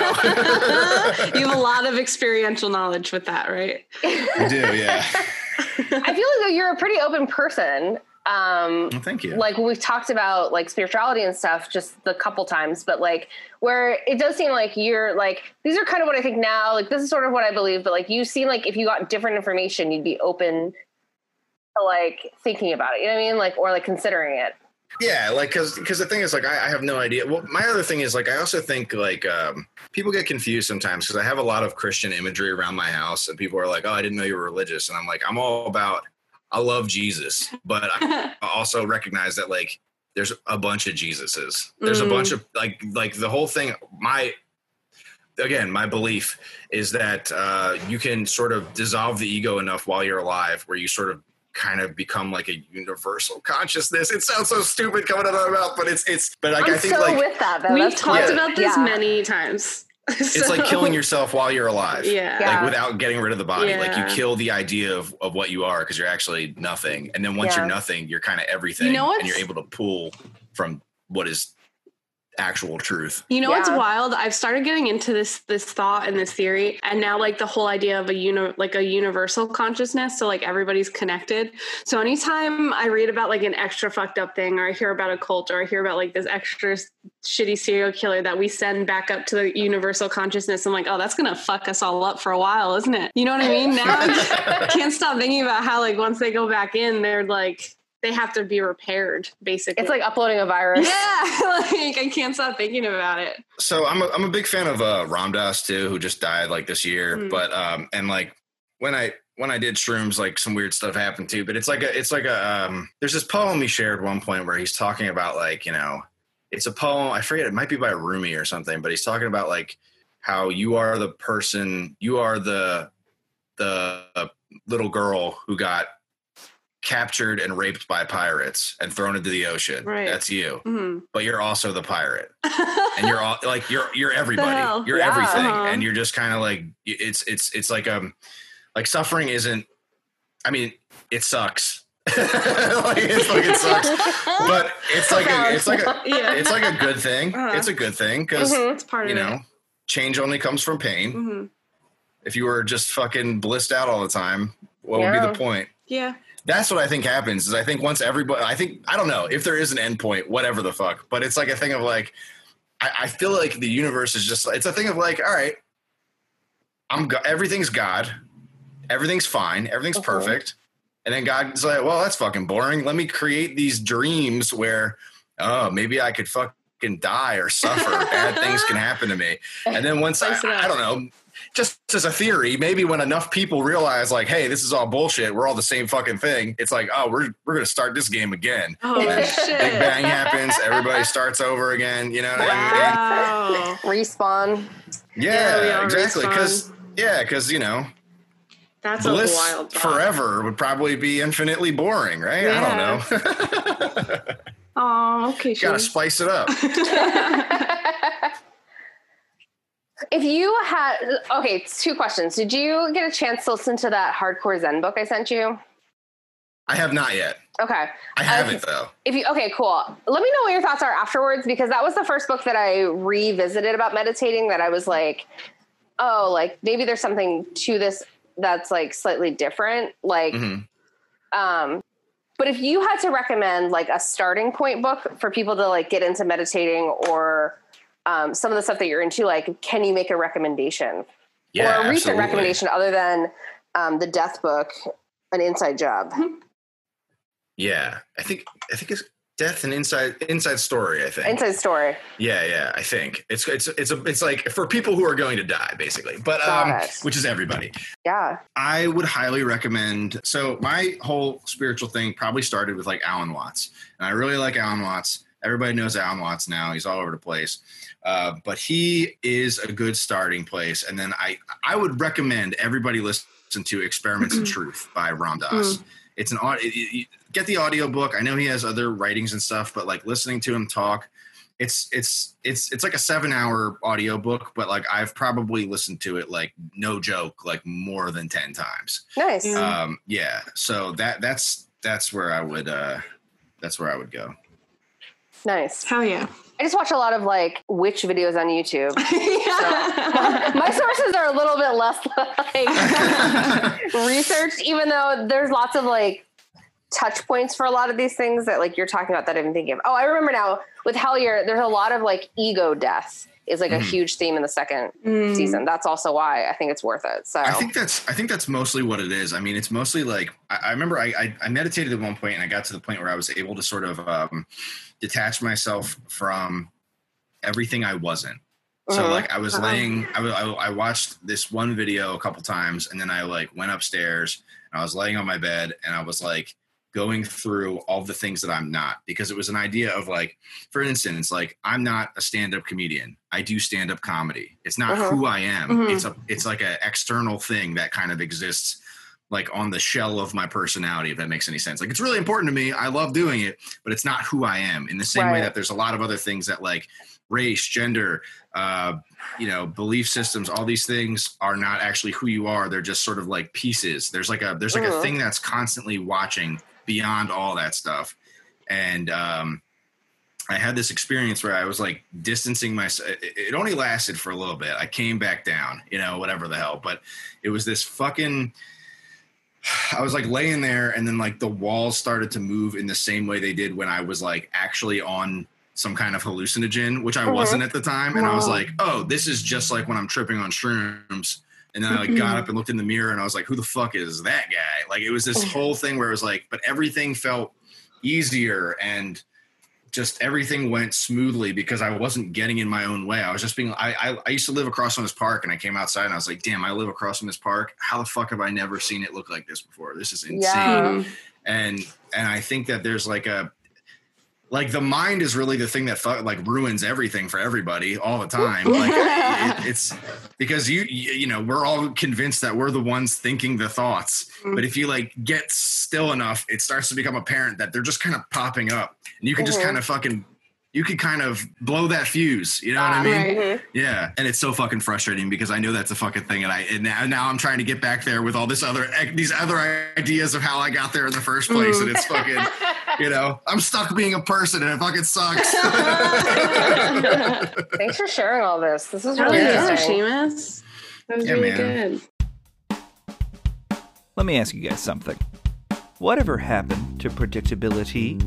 You have a lot of experiential knowledge with that, right? I do, yeah. I feel like though you're a pretty open person. Um, well, thank you. Like, we've talked about like spirituality and stuff just the couple times, but like where it does seem like you're like, these are kind of what I think now, like this is sort of what I believe, but like you seem like if you got different information, you'd be open to like thinking about it. You know what I mean? Like, or like considering it. Yeah, like, because because the thing is, like, I, I have no idea. Well, my other thing is, like, I also think, like, um, people get confused sometimes because I have a lot of Christian imagery around my house, and people are like, oh, I didn't know you were religious. And I'm like, I'm all about, I love Jesus, but I also recognize that, like, there's a bunch of Jesuses. There's mm. a bunch of, like, like the whole thing, my, again, my belief is that uh, you can sort of dissolve the ego enough while you're alive where you sort of kind of become like a universal consciousness. It sounds so stupid coming out of my mouth, but it's it's but like I'm I think so like with that though. We've That's talked yeah. about this yeah. many times. It's so. Like killing yourself while you're alive. Yeah. yeah. Like without getting rid of the body. Yeah. Like you kill the idea of, of what you are because you're actually nothing. And then once yeah. you're nothing, you're kind of everything. You know, and you're able to pull from what is actual truth. You know yeah. what's wild? I've started getting into this this thought and this theory, and now like the whole idea of a uni- like a universal consciousness, so like everybody's connected. So anytime I read about like an extra fucked up thing, or I hear about a cult, or I hear about like this extra shitty serial killer that we send back up to the universal consciousness, I'm like, oh, that's gonna fuck us all up for a while, isn't it? You know what I mean? Now I can't stop thinking about how like once they go back in, they're like, they have to be repaired, basically. It's like uploading a virus. Yeah, like I can't stop thinking about it. So I'm a, I'm a big fan of uh, Ram Dass too, who just died like this year. Mm. But um, and like when I when I did shrooms, like some weird stuff happened too. But it's like a it's like a um, there's this poem he shared at one point where he's talking about like, you know, it's a poem, I forget, it might be by Rumi or something, but he's talking about like how you are the person, you are the the little girl who got captured and raped by pirates and thrown into the ocean. Right. That's you. Mm-hmm. But you're also the pirate. And you're all like you're you're everybody. You're yeah. everything. Uh-huh. And you're just kind of like it's it's it's like um like suffering isn't, I mean, it sucks. like it's like it sucks. But it's like a, it's like a yeah. it's like a good thing. Uh-huh. It's a good thing because mm-hmm. it's part of you know, it. Change only comes from pain. Mm-hmm. If you were just fucking blissed out all the time, what yeah. would be the point? Yeah. That's what I think happens is I think once everybody, I think, I don't know if there is an end point, whatever the fuck, but it's like a thing of like, I, I feel like the universe is just, it's a thing of like, all right, I'm go- everything's God. Everything's fine. Everything's okay. perfect. And then God's like, well, that's fucking boring. Let me create these dreams where, oh, maybe I could fucking die or suffer. Bad things can happen to me. And then once I, I don't know. Just as a theory, maybe when enough people realize, like, hey, this is all bullshit. We're all the same fucking thing. It's like, oh, we're we're going to start this game again. Oh, shit. Big Bang happens. Everybody starts over again. You know what wow. I mean? Respawn. Yeah, yeah exactly. Because, yeah, because, you know. That's bliss a wild thought. Forever would probably be infinitely boring, right? Yeah. I don't know. Oh, okay. Got to spice it up. If you had, okay, two questions. Did you get a chance to listen to that Hardcore Zen book I sent you? I have not yet. Okay. I haven't uh, though. If you, okay, cool. Let me know what your thoughts are afterwards, because that was the first book that I revisited about meditating that I was like, oh, like maybe there's something to this that's like slightly different. Like, mm-hmm. um, but if you had to recommend like a starting point book for people to like get into meditating or Um, some of the stuff that you're into, like, can you make a recommendation? Yeah, or a recent absolutely. recommendation other than um, the Death book, An Inside Job? Yeah, I think I think it's Death and Inside Inside Story. I think Inside Story. Yeah, yeah. I think it's it's it's a, it's like for people who are going to die, basically, but um, which is everybody. Yeah, I would highly recommend. So my whole spiritual thing probably started with like Alan Watts, and I really like Alan Watts. Everybody knows Alan Watts now. He's all over the place. Uh, but he is a good starting place. And then I, I would recommend everybody listen to Experiments in Truth by Ram Dass. Mm. It's an audio, get the audiobook. I know he has other writings and stuff, but like listening to him talk, it's, it's, it's, it's like a seven hour audiobook, but like I've probably listened to it, like no joke, like more than ten times. Nice. Mm. Um, yeah. So that, that's, that's where I would, uh, that's where I would go. Nice. Hell yeah. I just watch a lot of like witch videos on YouTube. yeah. so, my, my sources are a little bit less like researched, even though there's lots of like touch points for a lot of these things that like you're talking about that I've been thinking of. Oh, I remember now with Hellier, there's a lot of like ego death is like mm. a huge theme in the second mm. season. That's also why I think it's worth it. So I think that's, I think that's mostly what it is. I mean, it's mostly like, I, I remember I, I, I meditated at one point and I got to the point where I was able to sort of um, detach myself from everything I wasn't. So like I was laying, I, I, I watched this one video a couple times and then I like went upstairs and I was laying on my bed and I was like going through all the things that I'm not, because it was an idea of like, for instance, like I'm not a stand-up comedian. I do stand-up comedy. It's not uh-huh. who I am. Mm-hmm. It's a, it's like an external thing that kind of exists like on the shell of my personality, if that makes any sense. Like it's really important to me. I love doing it, but it's not who I am in the same right. way that there's a lot of other things that like race, gender, uh, you know, belief systems, all these things are not actually who you are. They're just sort of like pieces. There's like a, there's like mm-hmm. a thing that's constantly watching beyond all that stuff. And um, I had this experience where I was like distancing myself. It only lasted for a little bit. I came back down, you know, whatever the hell, but it was this fucking, I was like laying there and then like the walls started to move in the same way they did when I was like actually on some kind of hallucinogen, which I mm-hmm. wasn't at the time. And wow. I was like, oh, this is just like when I'm tripping on shrooms. And then I like mm-hmm. got up and looked in the mirror and I was like, who the fuck is that guy? Like, it was this whole thing where it was like, but everything felt easier and just everything went smoothly because I wasn't getting in my own way. I was just being, I, I I used to live across from this park and I came outside and I was like, damn, I live across from this park. How the fuck have I never seen it look like this before? This is insane. Yeah. And, and I think that there's like a, like the mind is really the thing that like ruins everything for everybody all the time. Like it, it's because you, you know, we're all convinced that we're the ones thinking the thoughts, but if you like get still enough, it starts to become apparent that they're just kind of popping up and you can mm-hmm. just kind of fucking, you could kind of blow that fuse. You know what uh, I mean? Mm-hmm. Yeah. And it's so fucking frustrating because I know that's a fucking thing. And I, and now, now I'm trying to get back there with all this other, these other ideas of how I got there in the first place. Mm. And it's fucking, you know, I'm stuck being a person and it fucking sucks. Thanks for sharing all this. This is really yeah. good, Seamus. That was yeah, really man. good. Let me ask you guys something. Whatever happened to predictability?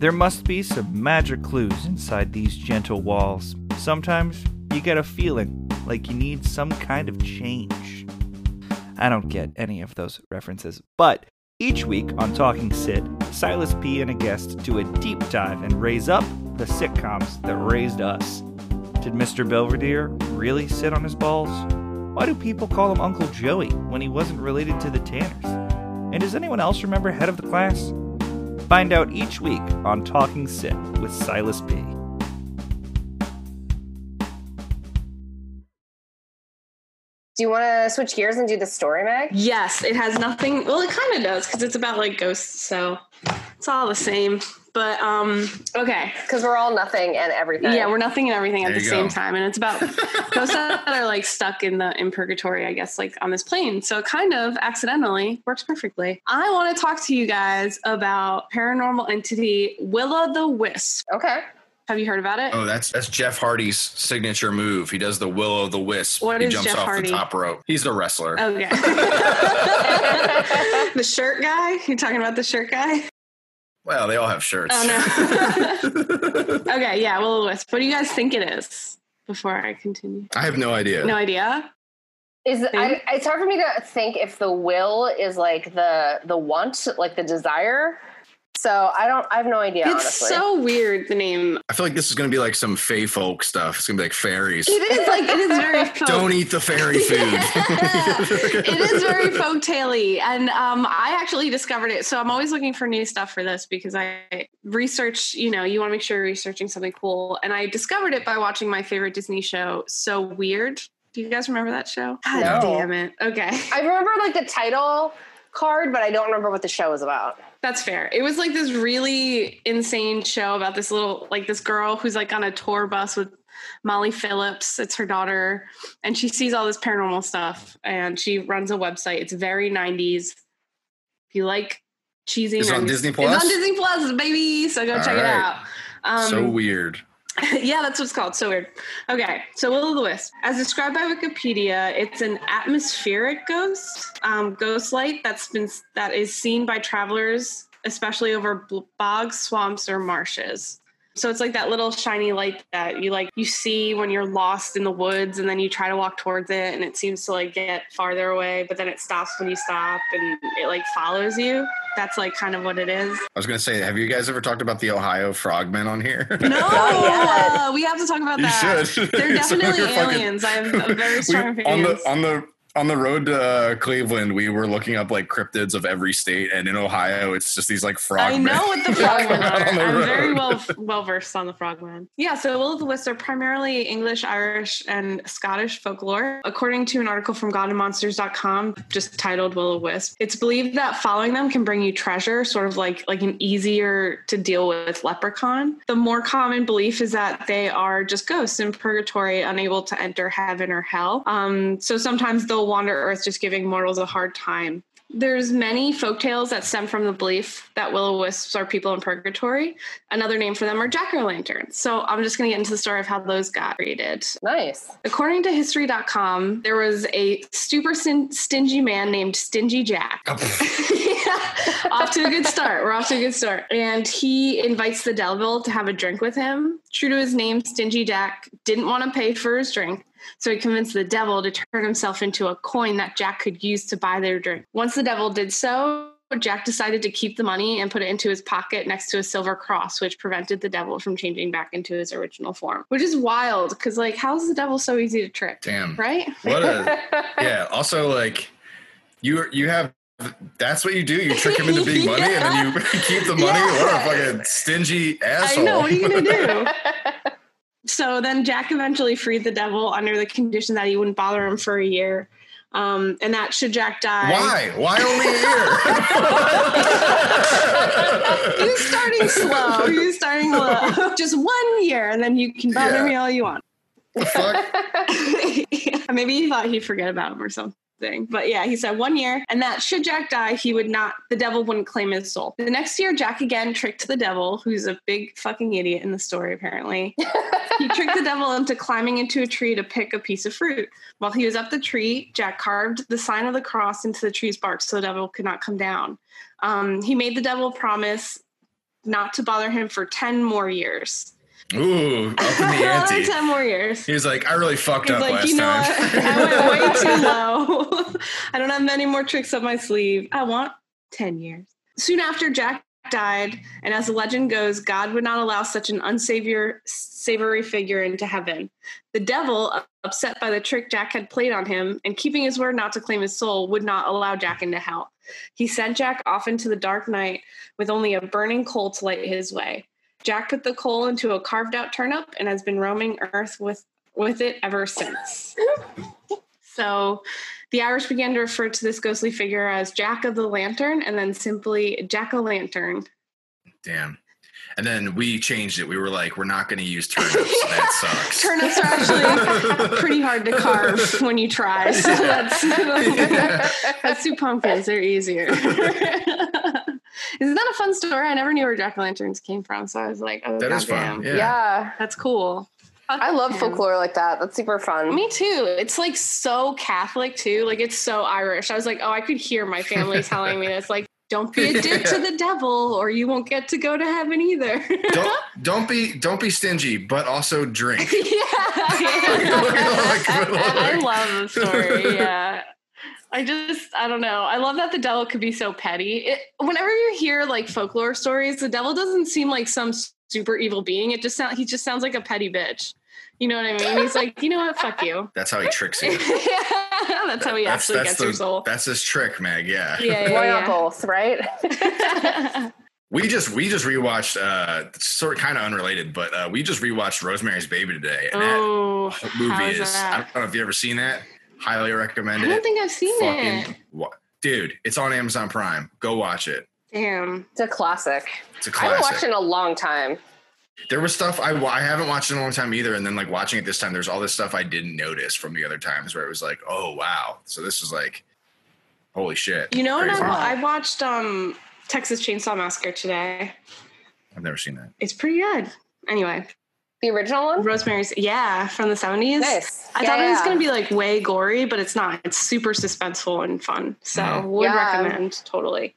There must be some magic clues inside these gentle walls. Sometimes you get a feeling like you need some kind of change. I don't get any of those references, but each week on Talking Sid, Silas P. and a guest do a deep dive and raise up the sitcoms that raised us. Did Mister Belvedere really sit on his balls? Why do people call him Uncle Joey when he wasn't related to the Tanners? And does anyone else remember Head of the Class? Find out each week on Talking Sid with Silas P. Do you want to switch gears and do the story, Meg? Yes, it has nothing. Well, it kind of does because it's about like ghosts, so it's all the same. But um, okay, because we're all nothing and everything. Yeah, we're nothing and everything there at the same go. time, and it's about ghosts that are like stuck in the in purgatory, I guess, like on this plane. So it kind of accidentally works perfectly. I want to talk to you guys about paranormal entity Will-o'-the-Wisp. Okay. Have you heard about it? Oh, that's that's Jeff Hardy's signature move. He does the Will-o'-the-Wisp. What he is jumps Jeff off Hardy? The top rope. He's a wrestler. Okay. The shirt guy? You talking about the shirt guy? Well, they all have shirts. Oh no. Okay, yeah, Will-o'-the-Wisp. What do you guys think it is? Before I continue, I have no idea. No idea. Is I, it's hard for me to think if the will is like the the want, like the desire. So I don't, I have no idea. It's honestly. So weird, the name. I feel like this is going to be like some fae folk stuff. It's going to be like fairies. It is like, it is very folk. Don't eat the fairy food. It is very folktale-y. And um, I actually discovered it. So I'm always looking for new stuff for this because I research, you know, you want to make sure you're researching something cool. And I discovered it by watching my favorite Disney show, So Weird. Do you guys remember that show? God no. damn it. Okay. I remember like the title card, but I don't remember what the show was about. That's fair. It was like this really insane show about this little, like this girl who's like on a tour bus with Molly Phillips. It's her daughter. And she sees all this paranormal stuff and she runs a website. It's very nineties. If you like cheesy. It's on Disney Plus? It's on Disney Plus, baby. So go all check right. it out. Um, So Weird. Yeah, that's what it's called. So Weird. Okay. So Will-o'-the-Wisp, as described by Wikipedia, it's an atmospheric ghost, um, ghost light that's been, that is seen by travelers especially over bogs, swamps, or marshes. So it's like that little shiny light that you like you see when you're lost in the woods, and then you try to walk towards it and it seems to like get farther away, but then it stops when you stop and it like follows you. That's like kind of what it is. I was going to say, have you guys ever talked about the Ohio frogmen on here? No, yeah. We have to talk about that. You should. They're definitely so aliens. Fucking... I have a very strong we, on the on the on the road to uh, Cleveland, we were looking up like cryptids of every state, and in Ohio, it's just these like frogmen. I know what the frogmen are. The I'm road. very well well versed on the frogmen. Yeah, so Will-o'-the-Wisp are primarily English, Irish, and Scottish folklore. According to an article from god and monsters dot com, just titled Will-o'-the-Wisp, it's believed that following them can bring you treasure, sort of like like an easier to deal with leprechaun. The more common belief is that they are just ghosts in purgatory, unable to enter heaven or hell. Um, so sometimes they'll wander earth just giving mortals a hard time. There's many folktales that stem from the belief that will-o'-wisps are people in purgatory. Another name for them are jack-o'-lanterns. So I'm just going to get into the story of how those got created. Nice. According to history dot com, there was a super sin- stingy man named Stingy Jack. Yeah. Off to a good start. We're off to a good start. And he invites the devil to have a drink with him. True to his name, Stingy Jack didn't want to pay for his drink. So he convinced the devil to turn himself into a coin that Jack could use to buy their drink. Once the devil did so, Jack decided to keep the money and put it into his pocket next to a silver cross, which prevented the devil from changing back into his original form. Which is wild, because, like, how is the devil so easy to trick? Damn. Right? What a... Yeah, also, like, you you have... That's what you do. You trick him into being money, yeah. And then you keep the money? Yeah. What a fucking stingy asshole. I know, what are you going to do? So then Jack eventually freed the devil under the condition that he wouldn't bother him for a year. Um, and that should Jack die. Why? Why only a year? You're starting slow. You're starting low. Just one year, and then you can bother yeah. me all you want. The fuck? Yeah. Maybe he thought he'd forget about him or something. Thing. But yeah, he said one year, and that should Jack die, he would not, the devil wouldn't claim his soul. The next year, Jack again tricked the devil, who's a big fucking idiot in the story, apparently. He tricked the devil into climbing into a tree to pick a piece of fruit. While he was up the tree, Jack carved the sign of the cross into the tree's bark so the devil could not come down. Um, he made the devil promise not to bother him for ten more years. Ooh, up in the ante. ten more years. He was like, I really fucked He's up like, last you know time. What? I went way too low. I don't have many more tricks up my sleeve. I want ten years. Soon after, Jack died, and as the legend goes, God would not allow such an unsavory figure into heaven. The devil, upset by the trick Jack had played on him, and keeping his word not to claim his soul, would not allow Jack into hell. He sent Jack off into the dark night with only a burning coal to light his way. Jack put the coal into a carved-out turnip and has been roaming Earth with, with it ever since. So the Irish began to refer to this ghostly figure as Jack of the Lantern and then simply Jack-o'-lantern. Damn. And then we changed it. We were like, we're not going to use turnips. Yeah. That sucks. Turnips are actually pretty hard to carve when you try. So yeah. that's, yeah. that's two pumpkins. They're easier. Isn't that a fun story? I never knew where jack-o'-lanterns came from. So I was like, oh, that God is damn. Fun. Yeah. yeah. That's cool. I love folklore like that. That's super fun. Me too. It's like so Catholic too. Like it's so Irish. I was like, oh, I could hear my family telling me this. Like, don't be a dick yeah. to the devil or you won't get to go to heaven either. don't, don't be don't be stingy, but also drink. Yeah. yeah. I love the story, yeah. I just, I don't know. I love that the devil could be so petty. It, whenever you hear like folklore stories, the devil doesn't seem like some super evil being. It just sounds, he just sounds like a petty bitch. You know what I mean? He's like, you know what? Fuck you. That's how he tricks you. yeah, that's how he that's, actually that's gets the, your soul. That's his trick, Meg. Yeah. Yeah. yeah, yeah. Both, right? We just we just rewatched uh, sort of kind of unrelated, but uh, we just rewatched Rosemary's Baby today. And oh, that movie is. That? I don't know if you ever seen that. Highly recommend it. I don't it. think I've seen Fucking, it. What? Dude, it's on Amazon Prime. Go watch it. Damn, it's a classic. It's a classic. I haven't watched it in a long time. There was stuff I, I haven't watched in a long time either, and then like watching it this time, there's all this stuff I didn't notice from the other times where it was like, oh wow, so this is like, holy shit. You know what? I, I watched um, Texas Chainsaw Massacre today. I've never seen that. It's pretty good. Anyway, the original one, Rosemary's, yeah, from the seventies. Nice. I yeah, thought it was yeah. gonna be like way gory, but it's not. It's super suspenseful and fun. So yeah. would yeah. recommend totally.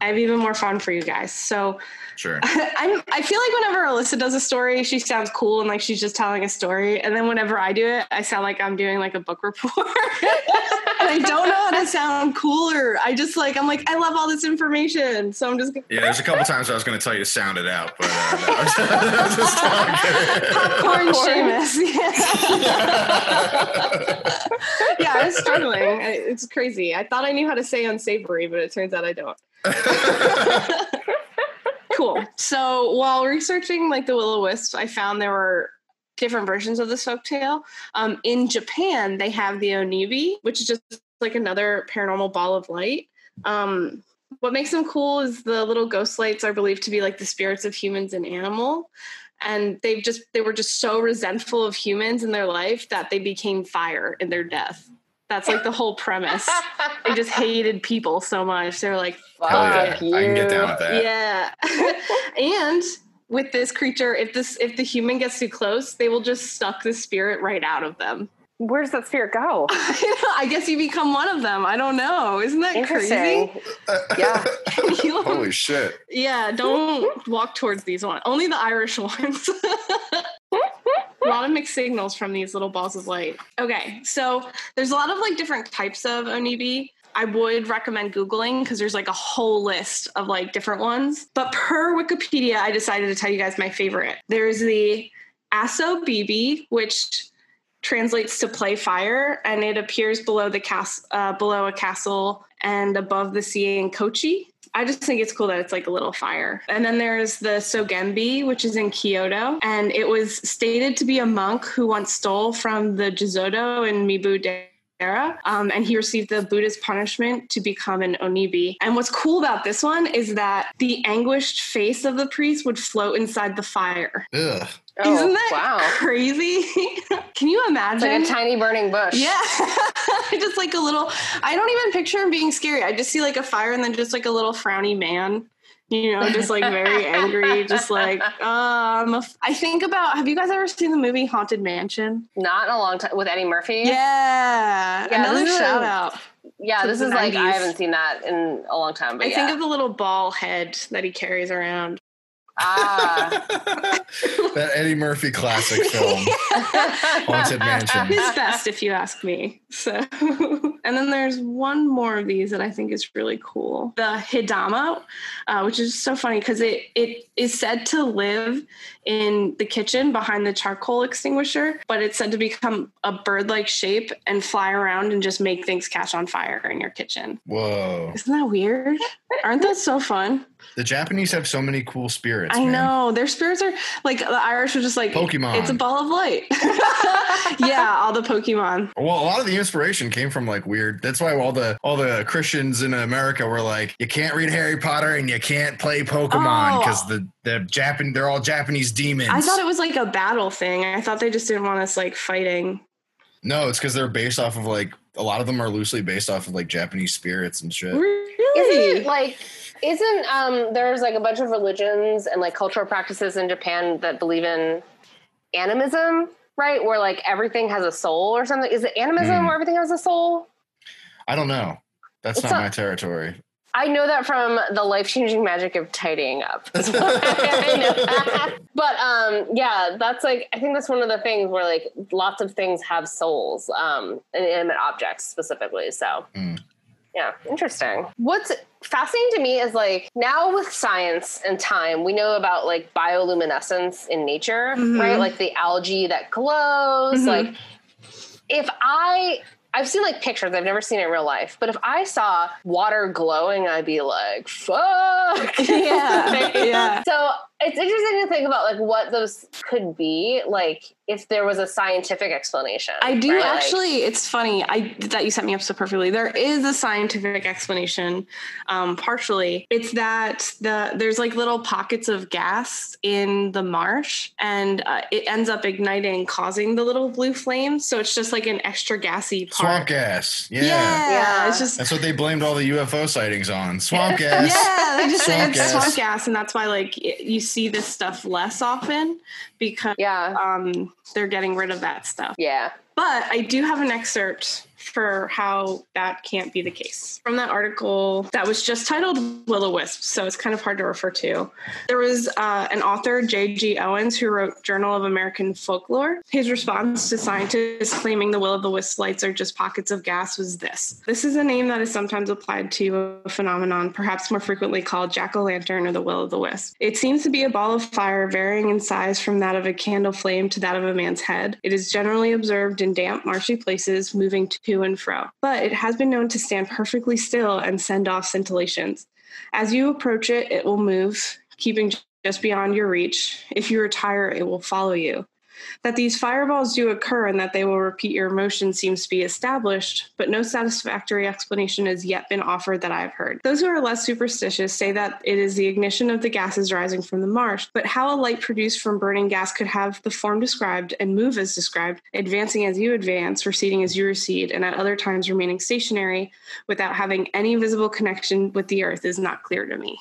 I have even more fun for you guys. So sure. I, I'm, I feel like whenever Alyssa does a story, she sounds cool and like she's just telling a story. And then whenever I do it, I sound like I'm doing like a book report. And I don't know how to sound cooler. I just like, I'm like, I love all this information. So I'm just gonna- Yeah, there's a couple times I was going to tell you to sound it out. But uh, no, I was just, I was just talking. Popcorn Seamus. Yeah. Yeah, I was struggling. It's crazy. I thought I knew how to say unsavory, but it turns out I don't. Cool. So while researching like the Will-o'-wisp, I found there were different versions of this folktale. Um, in Japan, they have the onibi, which is just like another paranormal ball of light. Um, what makes them cool is the little ghost lights are believed to be like the spirits of humans and animal. And they've just, they were just so resentful of humans in their life that they became fire in their death. That's like the whole premise. They just hated people so much. They're like, fuck yeah. you. I can get down with that. Yeah. And with this creature, if this if the human gets too close, they will just suck the spirit right out of them. Where does that spirit go? I guess you become one of them. I don't know. Isn't that crazy? Yeah. Holy shit. Yeah, don't walk towards these ones. Only the Irish ones. A lot of mixed signals from these little balls of light. Okay, so there's a lot of like different types of onibi. I would recommend Googling because there's like a whole list of like different ones. But per Wikipedia, I decided to tell you guys my favorite. There's the aso-bibi, which translates to play fire, and it appears below the cas- uh, below a castle and above the sea in Kochi. I just think it's cool that it's like a little fire. And then there's the Sogenbi, which is in Kyoto. And it was stated to be a monk who once stole from the Jizodo in Mibudera. Um, and he received the Buddha's punishment to become an onibi. And what's cool about this one is that the anguished face of the priest would float inside the fire. Ugh. Oh, isn't that wow. crazy? Can you imagine? It's like a tiny burning bush. Yeah. Just like a little, I don't even picture him being scary. I just see like a fire and then just like a little frowny man, you know, just like very angry, just like, um, uh, I think about, have you guys ever seen the movie Haunted Mansion? Not in a long time, with Eddie Murphy. Yeah. yeah Another shout out. Yeah, this is like, I haven't seen that in a long time. But I yeah. think of the little ball head that he carries around. Ah, that Eddie Murphy classic film, Haunted Mansion. His best, if you ask me. So, and then there's one more of these that I think is really cool. The Hidama, uh, which is so funny because it, it is said to live in the kitchen behind the charcoal extinguisher, but it's said to become a bird-like shape and fly around and just make things catch on fire in your kitchen. Whoa. Isn't that weird? Aren't that so fun? The Japanese have so many cool spirits. I man. know. Their spirits are like the Irish are just like Pokemon. It's a ball of light. Yeah, all the Pokemon. Well, a lot of the inspiration came from like weird. That's why all the all the Christians in America were like, you can't read Harry Potter and you can't play Pokemon because oh. the the Japan they're all Japanese demons. I thought it was like a battle thing. I thought they just didn't want us like fighting. No, it's because they're based off of like a lot of them are loosely based off of like Japanese spirits and shit. Really? Isn't it like? Isn't um, there's like a bunch of religions and like cultural practices in Japan that believe in animism, right? Where like everything has a soul or something. Is it animism mm. where everything has a soul? I don't know. That's not, not my territory. I know that from the life-changing magic of tidying up. I know that. But um, yeah, that's like, I think that's one of the things where like lots of things have souls, um, and inanimate objects specifically. So mm. yeah, interesting. What's fascinating to me is like now with science and time, we know about like bioluminescence in nature, mm-hmm. right? Like the algae that glows. Mm-hmm. Like if I, I've seen like pictures, I've never seen it in real life, but if I saw water glowing, I'd be like, fuck. Yeah. yeah. So it's interesting to think about like what those could be, like if there was a scientific explanation. I do right? actually, like, it's funny I that you set me up so perfectly. There is a scientific explanation, um, partially. It's that the there's like little pockets of gas in the marsh and uh, it ends up igniting, causing the little blue flames. So it's just like an extra gassy part. Swamp gas. Yeah. Yeah. yeah. It's just, that's what they blamed all the U F O sightings on. Swamp gas. Yeah, they just said it's swamp gas. And that's why like it, you see this stuff less often because yeah. um, they're getting rid of that stuff. Yeah. But I do have an excerpt for how that can't be the case from that article that was just titled Will-o'-the-Wisp, so it's kind of hard to refer to. There was uh, an author, J G Owens, who wrote Journal of American Folklore. His response to scientists claiming the Will-o'-the-Wisp lights are just pockets of gas was this. This is a name that is sometimes applied to a phenomenon, perhaps more frequently called jack-o'-lantern or the Will-o'-the-Wisp. It seems to be a ball of fire varying in size from that of a candle flame to that of a man's head. It is generally observed in damp, marshy places, moving to and fro, but it has been known to stand perfectly still and send off scintillations. As you approach it, it will move, keeping just beyond your reach. If you retire, it will follow you. That these fireballs do occur and that they will repeat your motion seems to be established, but no satisfactory explanation has yet been offered that I've heard. Those who are less superstitious say that it is the ignition of the gases rising from the marsh, but how a light produced from burning gas could have the form described and move as described, advancing as you advance, receding as you recede, and at other times remaining stationary without having any visible connection with the earth is not clear to me.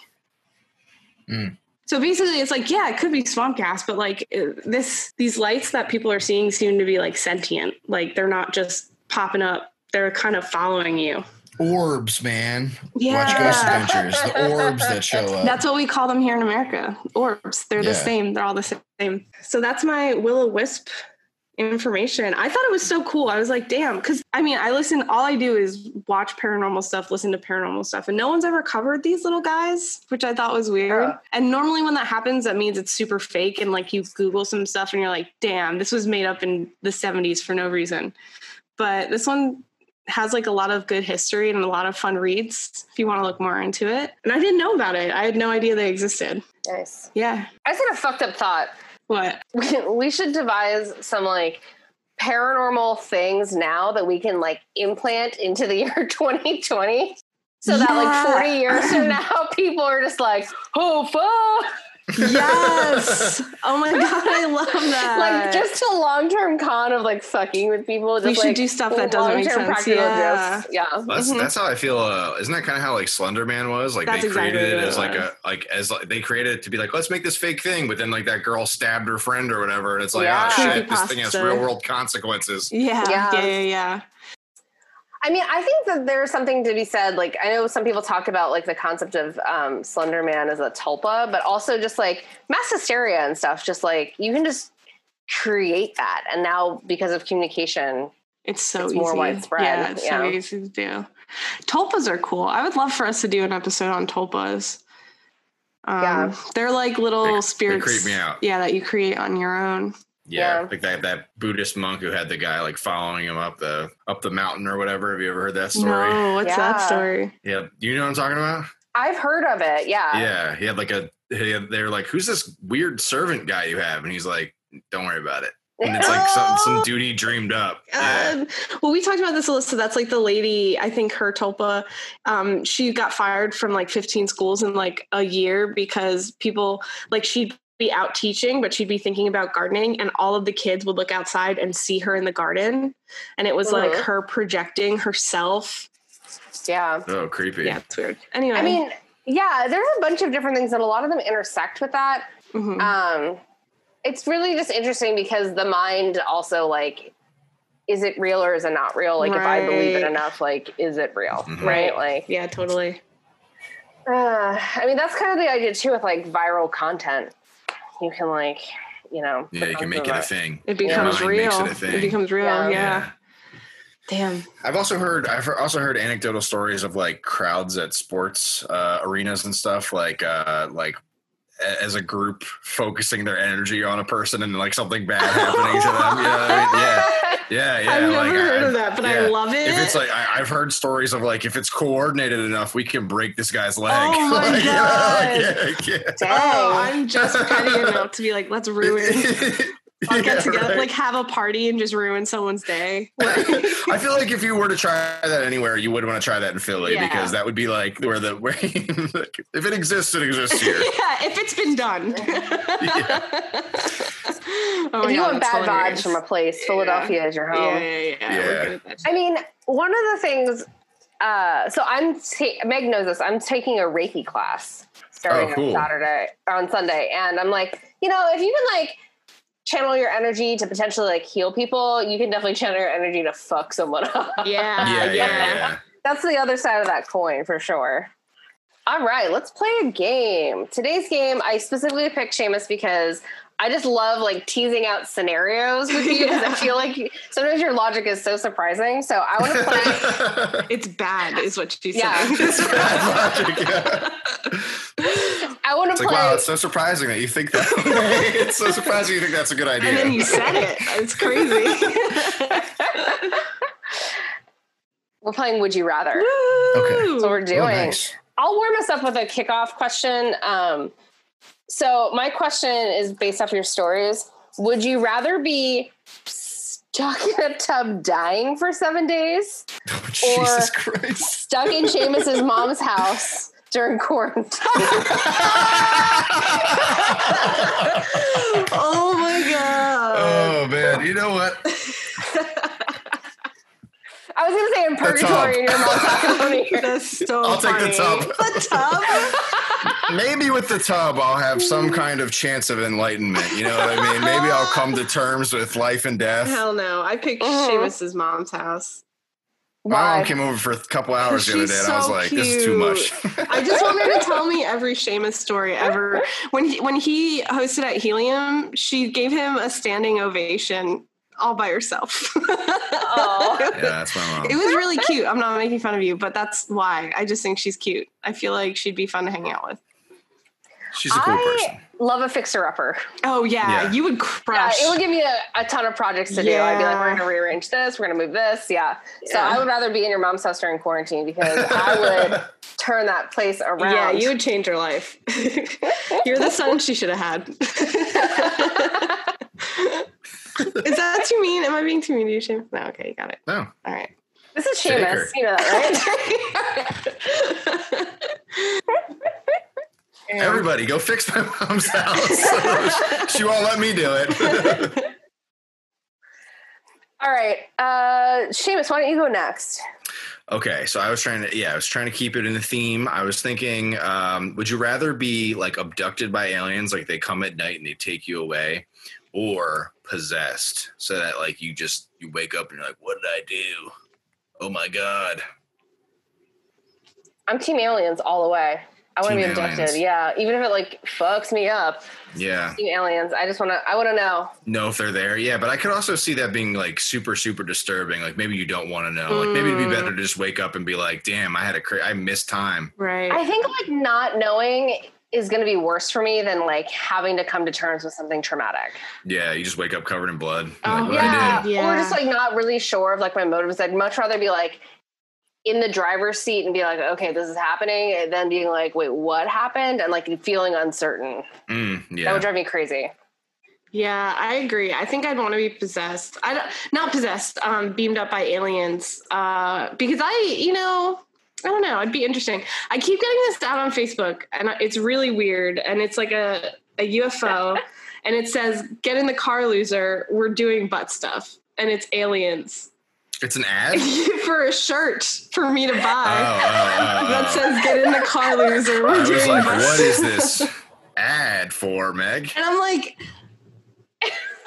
Mm. So basically, it's like, yeah, it could be swamp gas, but like this, these lights that people are seeing seem to be like sentient. Like they're not just popping up. They're kind of following you. Orbs, man. Yeah. Watch Ghost Adventures. The orbs that show up. That's what we call them here in America. Orbs. They're yeah. the same. They're all the same. So that's my Will-o'-the-Wisp information. I thought it was so cool. I was like, damn. Because I mean, I listen, all I do is watch paranormal stuff, listen to paranormal stuff, and no one's ever covered these little guys, which I thought was weird. Yeah. And normally when that happens, that means it's super fake. And like you Google some stuff and you're like, damn, this was made up in the seventies for no reason. But this one has like a lot of good history and a lot of fun reads if you want to look more into it. And I didn't know about it. I had no idea they existed. Nice. Yeah. I just had a fucked up thought. What? We should devise some like paranormal things now that we can like implant into the year twenty twenty. So yeah. that like forty years from now, people are just like, oh, fuck. Yes. Oh my God. I love that. Like just a long-term con of like fucking with people. Just, we should like, do stuff that doesn't make sense. Yeah. yeah. Well, that's, mm-hmm. that's how I feel. Uh, isn't that kind of how like Slender Man was? Like that's they created exactly it as like a, like as like, they created it to be like, let's make this fake thing. But then like that girl stabbed her friend or whatever. And it's like, yeah. oh shit, Creepypasta. This thing has real world consequences. Yeah. Yeah. Yeah. Yeah. yeah. I mean, I think that there's something to be said. Like, I know some people talk about like the concept of um, Slender Man as a tulpa, but also just like mass hysteria and stuff. Just like you can just create that, and now because of communication, it's so it's easy. More widespread. Yeah, it's yeah. so easy to do. Tulpas are cool. I would love for us to do an episode on tulpas. Um, yeah, they're like little they, spirits. They creep me out. Yeah, that you create on your own. Yeah, yeah, like that that Buddhist monk who had the guy like following him up the up the mountain or whatever. Have you ever heard that story? No, what's yeah. that story? Yeah, do you know what I'm talking about? I've heard of it. Yeah. Yeah, he had like a they're like, who's this weird servant guy you have? And he's like, don't worry about it. And it's like some, some dude he dreamed up. Yeah. Um, well, we talked about this, Alyssa. That's like the lady, I think her tulpa, um, she got fired from like fifteen schools in like a year because people like she. Be out teaching, but she'd be thinking about gardening, and all of the kids would look outside and see her in the garden, and it was mm-hmm. like her projecting herself. Yeah. Oh, creepy. Yeah, it's weird. Anyway, I mean, yeah, there's a bunch of different things, and a lot of them intersect with that. Mm-hmm. Um, it's really just interesting because the mind also like, is it real or is it not real? Like, right. if I believe it enough, like, is it real? Mm-hmm. Right? Like, yeah, totally. Uh, I mean, that's kind of the idea too with like viral content. You can like, you know. Yeah, you can make it a thing. It becomes real. It, it becomes real. Yeah. yeah. yeah. Damn. I've also heard. I've also heard anecdotal stories of like crowds at sports uh, arenas and stuff. Like, uh, like as a group focusing their energy on a person and like something bad happening to them. Yeah. I mean, yeah. Yeah, yeah. I've never like, heard I've, of that, but yeah. I love it. If it's like I, I've heard stories of like if it's coordinated enough, we can break this guy's leg. Oh my like, god! You know, like, yeah, yeah. Oh, I'm just petty enough to be like, let's ruin. I'll get yeah, together, right. like have a party and just ruin someone's day. Like, I feel like if you were to try that anywhere, you would want to try that in Philly yeah. because that would be like where the where like, if it exists, it exists here. yeah, if it's been done. yeah. Oh if you God, want bad hilarious. Vibes from a place, Philadelphia yeah. is your home. Yeah, yeah, yeah. yeah. We're good at that. I mean, one of the things, uh, so I'm, ta- Meg knows this, I'm taking a Reiki class starting oh, cool. on Saturday, on Sunday. And I'm like, you know, if you can like channel your energy to potentially like heal people, you can definitely channel your energy to fuck someone up. Yeah. Yeah, yeah, yeah, yeah. That's the other side of that coin for sure. All right, let's play a game. Today's game, I specifically picked Seamus because I just love like teasing out scenarios with you because yeah. I feel like sometimes your logic is so surprising. So I want to play. It's bad, is what she said. Yeah. It's bad logic. Yeah. I want to play. Like, wow, it's so surprising that you think that. It's so surprising you think that's a good idea. And then you said it. It's crazy. We're playing Would You Rather. Woo! Okay. That's what we're doing. Oh, nice. I'll warm us up with a kickoff question. Um, so my question is based off your stories. Would you rather be stuck in a tub dying for seven days oh, or Jesus Christ. Stuck in Seamus's mom's house during quarantine? Oh my God. Oh man. You know what? I was going to say in purgatory in your mom's house. That's so I'll funny. Take the tub. The tub? Maybe with the tub, I'll have some kind of chance of enlightenment. You know what I mean? Maybe I'll come to terms with life and death. Hell no. I picked uh-huh. Seamus's mom's house. My Why? Mom came over for a couple hours the other day, and so I was like, cute. "This is too much." I just want her to tell me every Seamus story ever. When he, when he hosted at Helium, she gave him a standing ovation. All by herself. Oh. Yeah, that's my mom. It was really cute. I'm not making fun of you, but that's why. I just think she's cute. I feel like she'd be fun to hang out with. She's a cool I person. Love a fixer-upper. Oh, yeah. yeah. You would crush. Yeah, it would give me a, a ton of projects to yeah. do. I'd be like, we're going to rearrange this. We're going to move this. Yeah. yeah. So I would rather be in your mom's house during quarantine because I would turn that place around. Yeah, you would change her life. You're the son she should have had. Is that too mean? Am I being too mean to you, Seamus? No, okay, you got it. No. All right. This is Seamus. You know that, right? Everybody, go fix my mom's house. She won't let me do it. All right. Uh, Seamus, why don't you go next? Okay, so I was trying to, yeah, I was trying to keep it in the theme. I was thinking, um, would you rather be, like, abducted by aliens, like they come at night and they take you away, or possessed, so that like you just you wake up and you're like, what did I do? Oh my God. I'm team aliens all the way. I want to be abducted. Yeah, even if it like fucks me up. Yeah, team aliens. I just want to I want to know know if they're there. Yeah, but I could also see that being like super super disturbing. Like maybe you don't want to know. Like maybe it'd be better to just wake up and be like, damn, I had a cra- I missed time. Right. I think like not knowing is going to be worse for me than like having to come to terms with something traumatic. Yeah. You just wake up covered in blood. Oh, like, yeah. yeah. Or just like not really sure of like my motives. I'd much rather be like in the driver's seat and be like, okay, this is happening. And then being like, wait, what happened? And like feeling uncertain. Mm, yeah. That would drive me crazy. Yeah, I agree. I think I'd want to be possessed. I don't, not possessed, um, beamed up by aliens. Uh, because I, you know, I don't know. It'd be interesting. I keep getting this out on Facebook, and it's really weird. And it's like a, a U F O, and it says, get in the car, loser. We're doing butt stuff. And it's aliens. It's an ad? For a shirt for me to buy. Oh, oh, oh, that oh. says, get in the car, loser. We're I was doing like, butt what stuff. Is this ad for, Meg? And I'm like...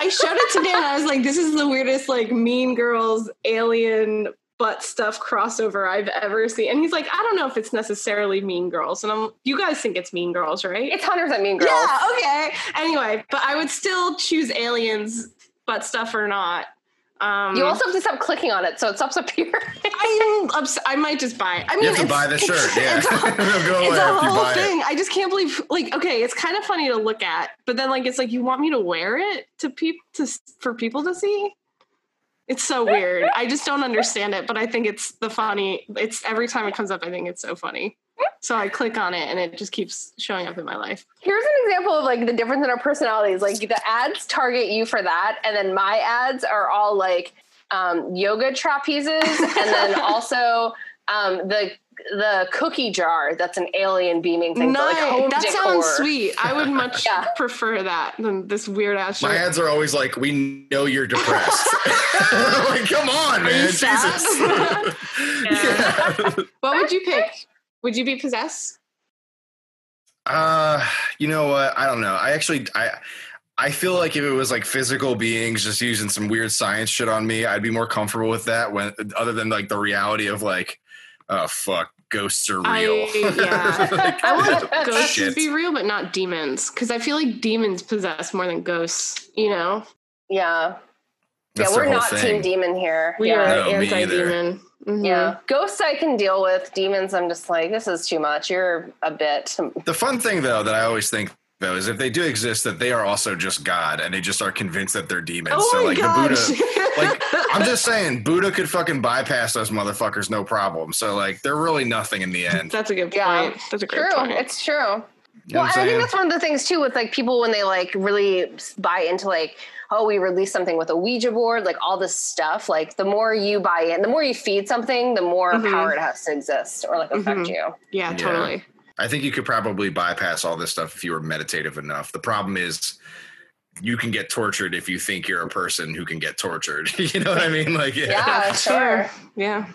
I showed it to Dan, and I was like, this is the weirdest, like, Mean Girls, alien... butt stuff crossover I've ever seen. And he's like, I don't know if it's necessarily Mean Girls. And I'm, you guys think it's Mean Girls, right? It's one hundred percent Mean Girls. Yeah, okay. Anyway, but I would still choose aliens, butt stuff or not. Um, you also have to stop clicking on it, so it stops appearing. I'm obs- I might just buy it. I mean, you have to buy the shirt, yeah. It's a, go it's a whole thing. It. I just can't believe, like, okay, it's kind of funny to look at, but then, like, it's like, you want me to wear it to pe- to for people to see? It's so weird. I just don't understand it, but I think it's the funny. It's every time it comes up, I think it's so funny. So I click on it and it just keeps showing up in my life. Here's an example of like the difference in our personalities. Like the ads target you for that. And then my ads are all like um, yoga trapezes. And then also um, the the cookie jar. That's an alien beaming thing. No, like that decor. Sounds sweet. I would much yeah. prefer that than this weird ass shirt. My ads are always like, we know you're depressed. Like, come on, man. Jesus. Yeah. Yeah. What would you pick? Would you be possessed? Uh, you know what? I don't know. I actually, I, I feel like if it was like physical beings just using some weird science shit on me, I'd be more comfortable with that. When other than like the reality of like, oh fuck, ghosts are real. I, yeah, like, I want ghosts shit. to be real, but not demons, because I feel like demons possess more than ghosts. You know? Yeah. That's yeah, we're not thing. team demon here. We yeah. are no, anti-demon. Mm-hmm. Yeah, ghosts I can deal with. Demons, I'm just like, this is too much. You're a bit. The fun thing though that I always think. Though is if they do exist, that they are also just God, and they just are convinced that they're demons. Oh so like gosh. the Buddha, like I'm just saying, Buddha could fucking bypass those motherfuckers, no problem. So like they're really nothing in the end. That's a good point. Yeah. That's a great true. point. It's true. You know well, and I think that's one of the things too with like people when they like really buy into like, oh, we released something with a Ouija board, like all this stuff. Like the more you buy in, the more you feed something, the more mm-hmm. power it has to exist or like affect mm-hmm. you. Yeah, totally. Yeah. I think you could probably bypass all this stuff if you were meditative enough. The problem is you can get tortured if you think you're a person who can get tortured. You know what I mean? Like, yeah, yeah sure. Yeah.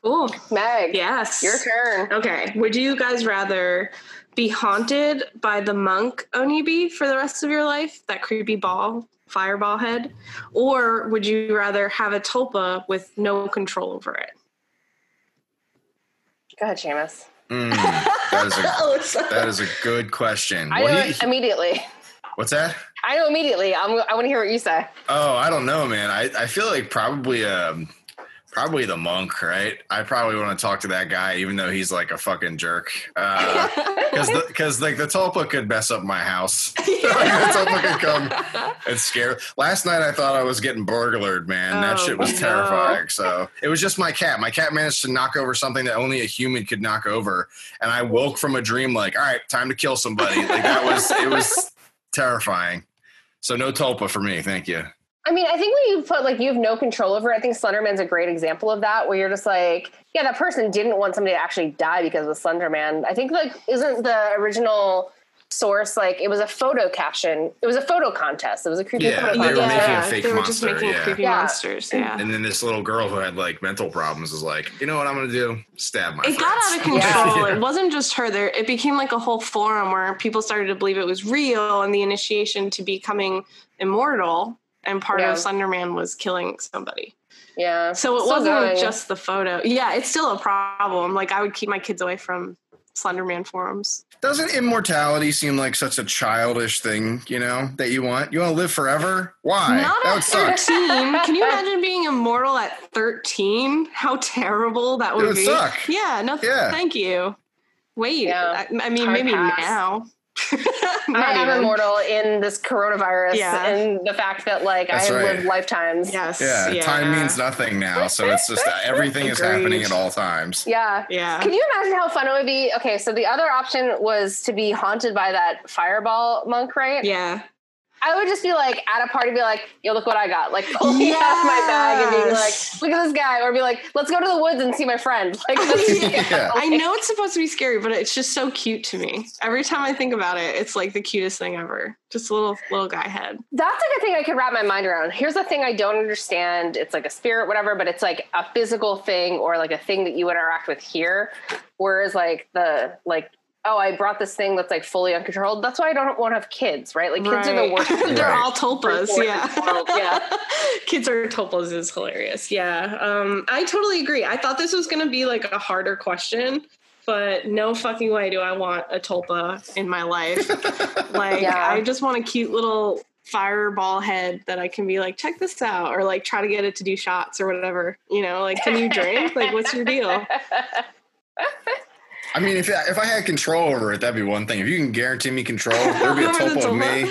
Cool. Meg. Yes. Your turn. Okay. Would you guys rather be haunted by the monk Onibi for the rest of your life? That creepy ball, fireball head? Or would you rather have a tulpa with no control over it? Go ahead, Seamus. Mm, that, is a, that is a good question. I know he, immediately. What's that? I know immediately. I'm, I want to hear what you say. Oh, I don't know, man. I, I feel like probably um probably the monk, right? I probably want to talk to that guy, even though he's like a fucking jerk. Because uh, because like the tulpa could mess up my house. Like, the tulpa could come and scare. Last night I thought I was getting burglared, man. Oh, that shit was terrifying. No. So it was just my cat. My cat managed to knock over something that only a human could knock over, and I woke from a dream like, all right, time to kill somebody. Like that was it was terrifying. So no tulpa for me, thank you. I mean, I think when you put, like, you have no control over it, I think Slender Man's a great example of that, where you're just like, yeah, that person didn't want somebody to actually die because of Slender Man. I think, like, isn't the original source, like, it was a photo caption. It was a photo contest. It was a creepy yeah, photo contest. Yeah, they were making yeah. a fake they monster. They were just making yeah. creepy yeah. monsters, yeah. And then this little girl who had, like, mental problems was like, you know what I'm going to do? Stab my It friends. got out of control. yeah. It wasn't just her. There, It became, like, a whole forum where people started to believe it was real and the initiation to becoming immortal. And part yeah. of Slender Man was killing somebody. Yeah. So it still wasn't going. just the photo. Yeah, it's still a problem. Like, I would keep my kids away from Slender Man forums. Doesn't immortality seem like such a childish thing, you know, that you want? You want to live forever? Why? Not that at would suck. thirteen. Can you imagine being immortal at thirteen? How terrible that would, it would be. Suck. Yeah, no, th- yeah. Thank you. Wait. Yeah. I, I mean, Hard maybe pass. now. I am immortal in this coronavirus yeah. and the fact that like That's I right. lived lifetimes. Yes. Yeah, yeah. Time means nothing now. So it's just uh, everything is happening at all times. Yeah. Yeah. Can you imagine how fun it would be? Okay. So the other option was to be haunted by that fireball monk, right? Yeah. I would just be like at a party, be like, yo, look what I got. Like pulling yes. out my bag and being like, look at this guy. Or be like, let's go to the woods and see my friend. Like, yeah. I know it's supposed to be scary, but it's just so cute to me. Every time I think about it, it's like the cutest thing ever. Just a little, little guy head. That's like a thing I could wrap my mind around. Here's the thing I don't understand. It's like a spirit, whatever, but it's like a physical thing or like a thing that you interact with here. Whereas like the, like, oh, I brought this thing that's like fully uncontrolled. That's why I don't want to have kids, right? Like kids right. are the worst. They're right. all tulpas. Yeah. yeah. Kids are tulpas is hilarious. Yeah. Um, I totally agree. I thought this was going to be like a harder question, but no fucking way do I want a tulpa in my life. Like yeah. I just want a cute little fireball head that I can be like, check this out. Or like try to get it to do shots or whatever, you know, like, can you drink? Like, what's your deal? I mean, if if I had control over it, that'd be one thing. If you can guarantee me control, there'd be a tulpa of me.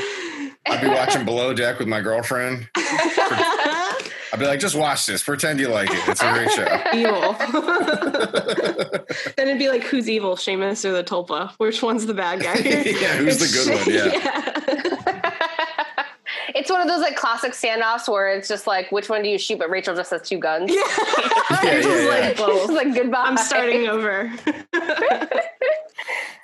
I'd be watching Below Deck with my girlfriend. I'd be like, just watch this. Pretend you like it. It's a great show. Evil. Then it'd be like, who's evil, Seamus or the tulpa? Which one's the bad guy? yeah, who's the good one? Yeah. yeah. It's one of those like classic standoffs where it's just like, which one do you shoot? But Rachel just has two guns. Yeah, yeah, yeah, yeah. Like, well, like, goodbye. I'm starting over.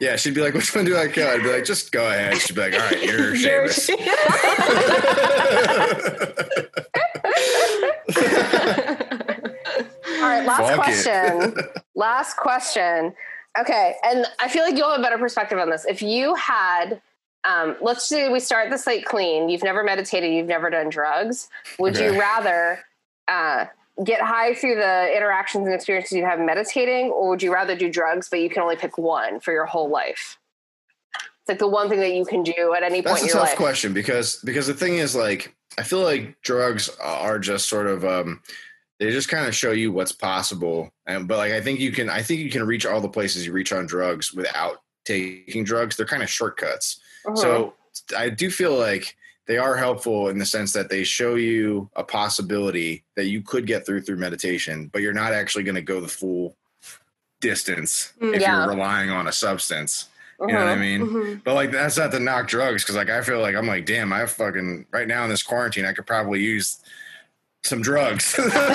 yeah, she'd be like, which one do I kill? I'd be like, just go ahead. She'd be like, all right, you're Seamus. all right, last Fuck question. last question. Okay, and I feel like you'll have a better perspective on this. If you had Um, let's do, we start the slate clean. You've never meditated. You've never done drugs. Would okay. you rather uh, get high through the interactions and experiences you have meditating, or would you rather do drugs, but you can only pick one for your whole life? It's like the one thing that you can do at any That's point in your life. That's a tough question because, because the thing is, like, I feel like drugs are just sort of, um, they just kind of show you what's possible. And, but like, I think you can, I think you can reach all the places you reach on drugs without taking drugs. They're kind of shortcuts. Uh-huh. So I do feel like they are helpful in the sense that they show you a possibility that you could get through through meditation, but you're not actually going to go the full distance mm, if yeah. you're relying on a substance. Uh-huh. You know what I mean? Uh-huh. But like, that's not to knock drugs. Cause like, I feel like I'm like, damn, I fucking right now in this quarantine, I could probably use some drugs. uh,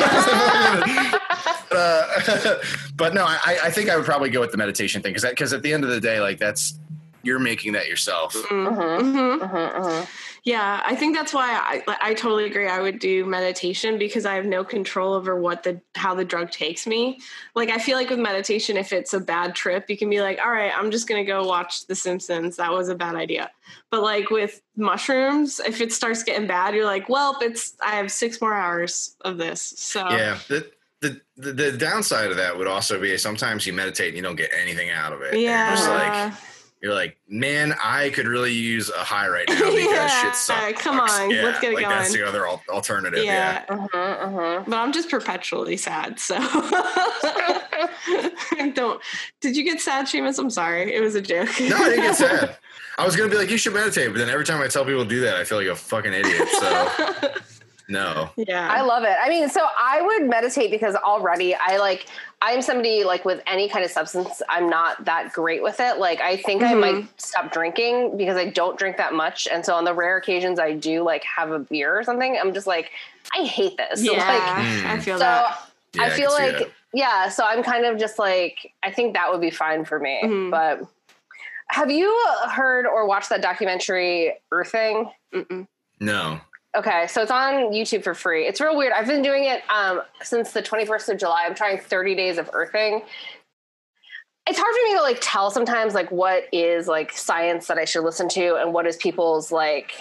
but no, I, I think I would probably go with the meditation thing. Cause that, cause at the end of the day, like that's, you're making that yourself. Mm-hmm. Mm-hmm. Mm-hmm. Mm-hmm. Yeah. I think that's why I, I totally agree. I would do meditation because I have no control over what the, how the drug takes me. Like, I feel like with meditation, if it's a bad trip, you can be like, all right, I'm just going to go watch The Simpsons. That was a bad idea. But like with mushrooms, if it starts getting bad, you're like, well, it's, I have six more hours of this. So yeah. That- The, the the downside of that would also be sometimes you meditate and you don't get anything out of it. Yeah. You're just like, you're like, man, I could really use a high right now because yeah. shit sucks. Come on, yeah. let's get it like, going. That's the other al- alternative. Yeah. yeah. Uh-huh, uh-huh. But I'm just perpetually sad, so don't. Did you get sad, Seamus? I'm sorry, it was a joke. No, I didn't get sad. I was gonna be like, you should meditate, but then every time I tell people to do that, I feel like a fucking idiot. So. No. Yeah. I love it. I mean, so I would meditate because already I like, I'm somebody like with any kind of substance, I'm not that great with it. Like, I think mm-hmm. I might stop drinking because I don't drink that much. And so on the rare occasions I do like have a beer or something, I'm just like, I hate this. Yeah. So, like, mm. I feel so that. Yeah, I feel I like, that. yeah. So I'm kind of just like, I think that would be fine for me. Mm-hmm. But have you heard or watched that documentary Earthing? Mm-mm. No. Okay, so it's on YouTube for free. It's real weird. I've been doing it um, since the twenty-first of July. I'm trying thirty days of earthing. It's hard for me to like tell sometimes like what is like science that I should listen to and what is people's like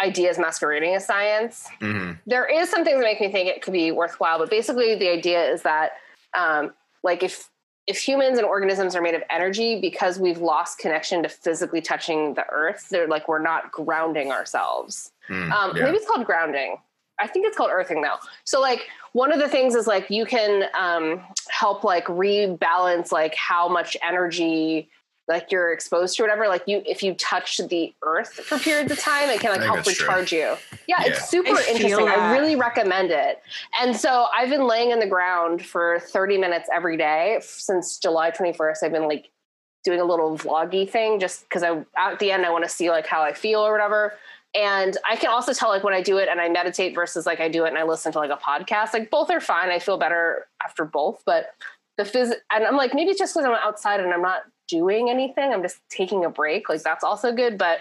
ideas masquerading as science. Mm-hmm. There is some things that make me think it could be worthwhile, but basically the idea is that um, like if if humans and organisms are made of energy, because we've lost connection to physically touching the earth, they're like, we're not grounding ourselves. Mm, um, yeah. Maybe it's called grounding. I think it's called earthing though. So like one of the things is like, you can um, help like rebalance, like how much energy, like you're exposed to or whatever. Like you, if you touch the earth for periods of time, it can like help recharge true. you. Yeah, yeah. It's super I interesting. I really recommend it. And so I've been laying in the ground for thirty minutes every day since July twenty-first. I've been like doing a little vloggy thing just cause I, at the end, I want to see like how I feel or whatever. And I can also tell like when I do it and I meditate versus like I do it and I listen to like a podcast, like both are fine. I feel better after both, but the phys and I'm like, maybe it's just because I'm outside and I'm not doing anything. I'm just taking a break. Like that's also good, but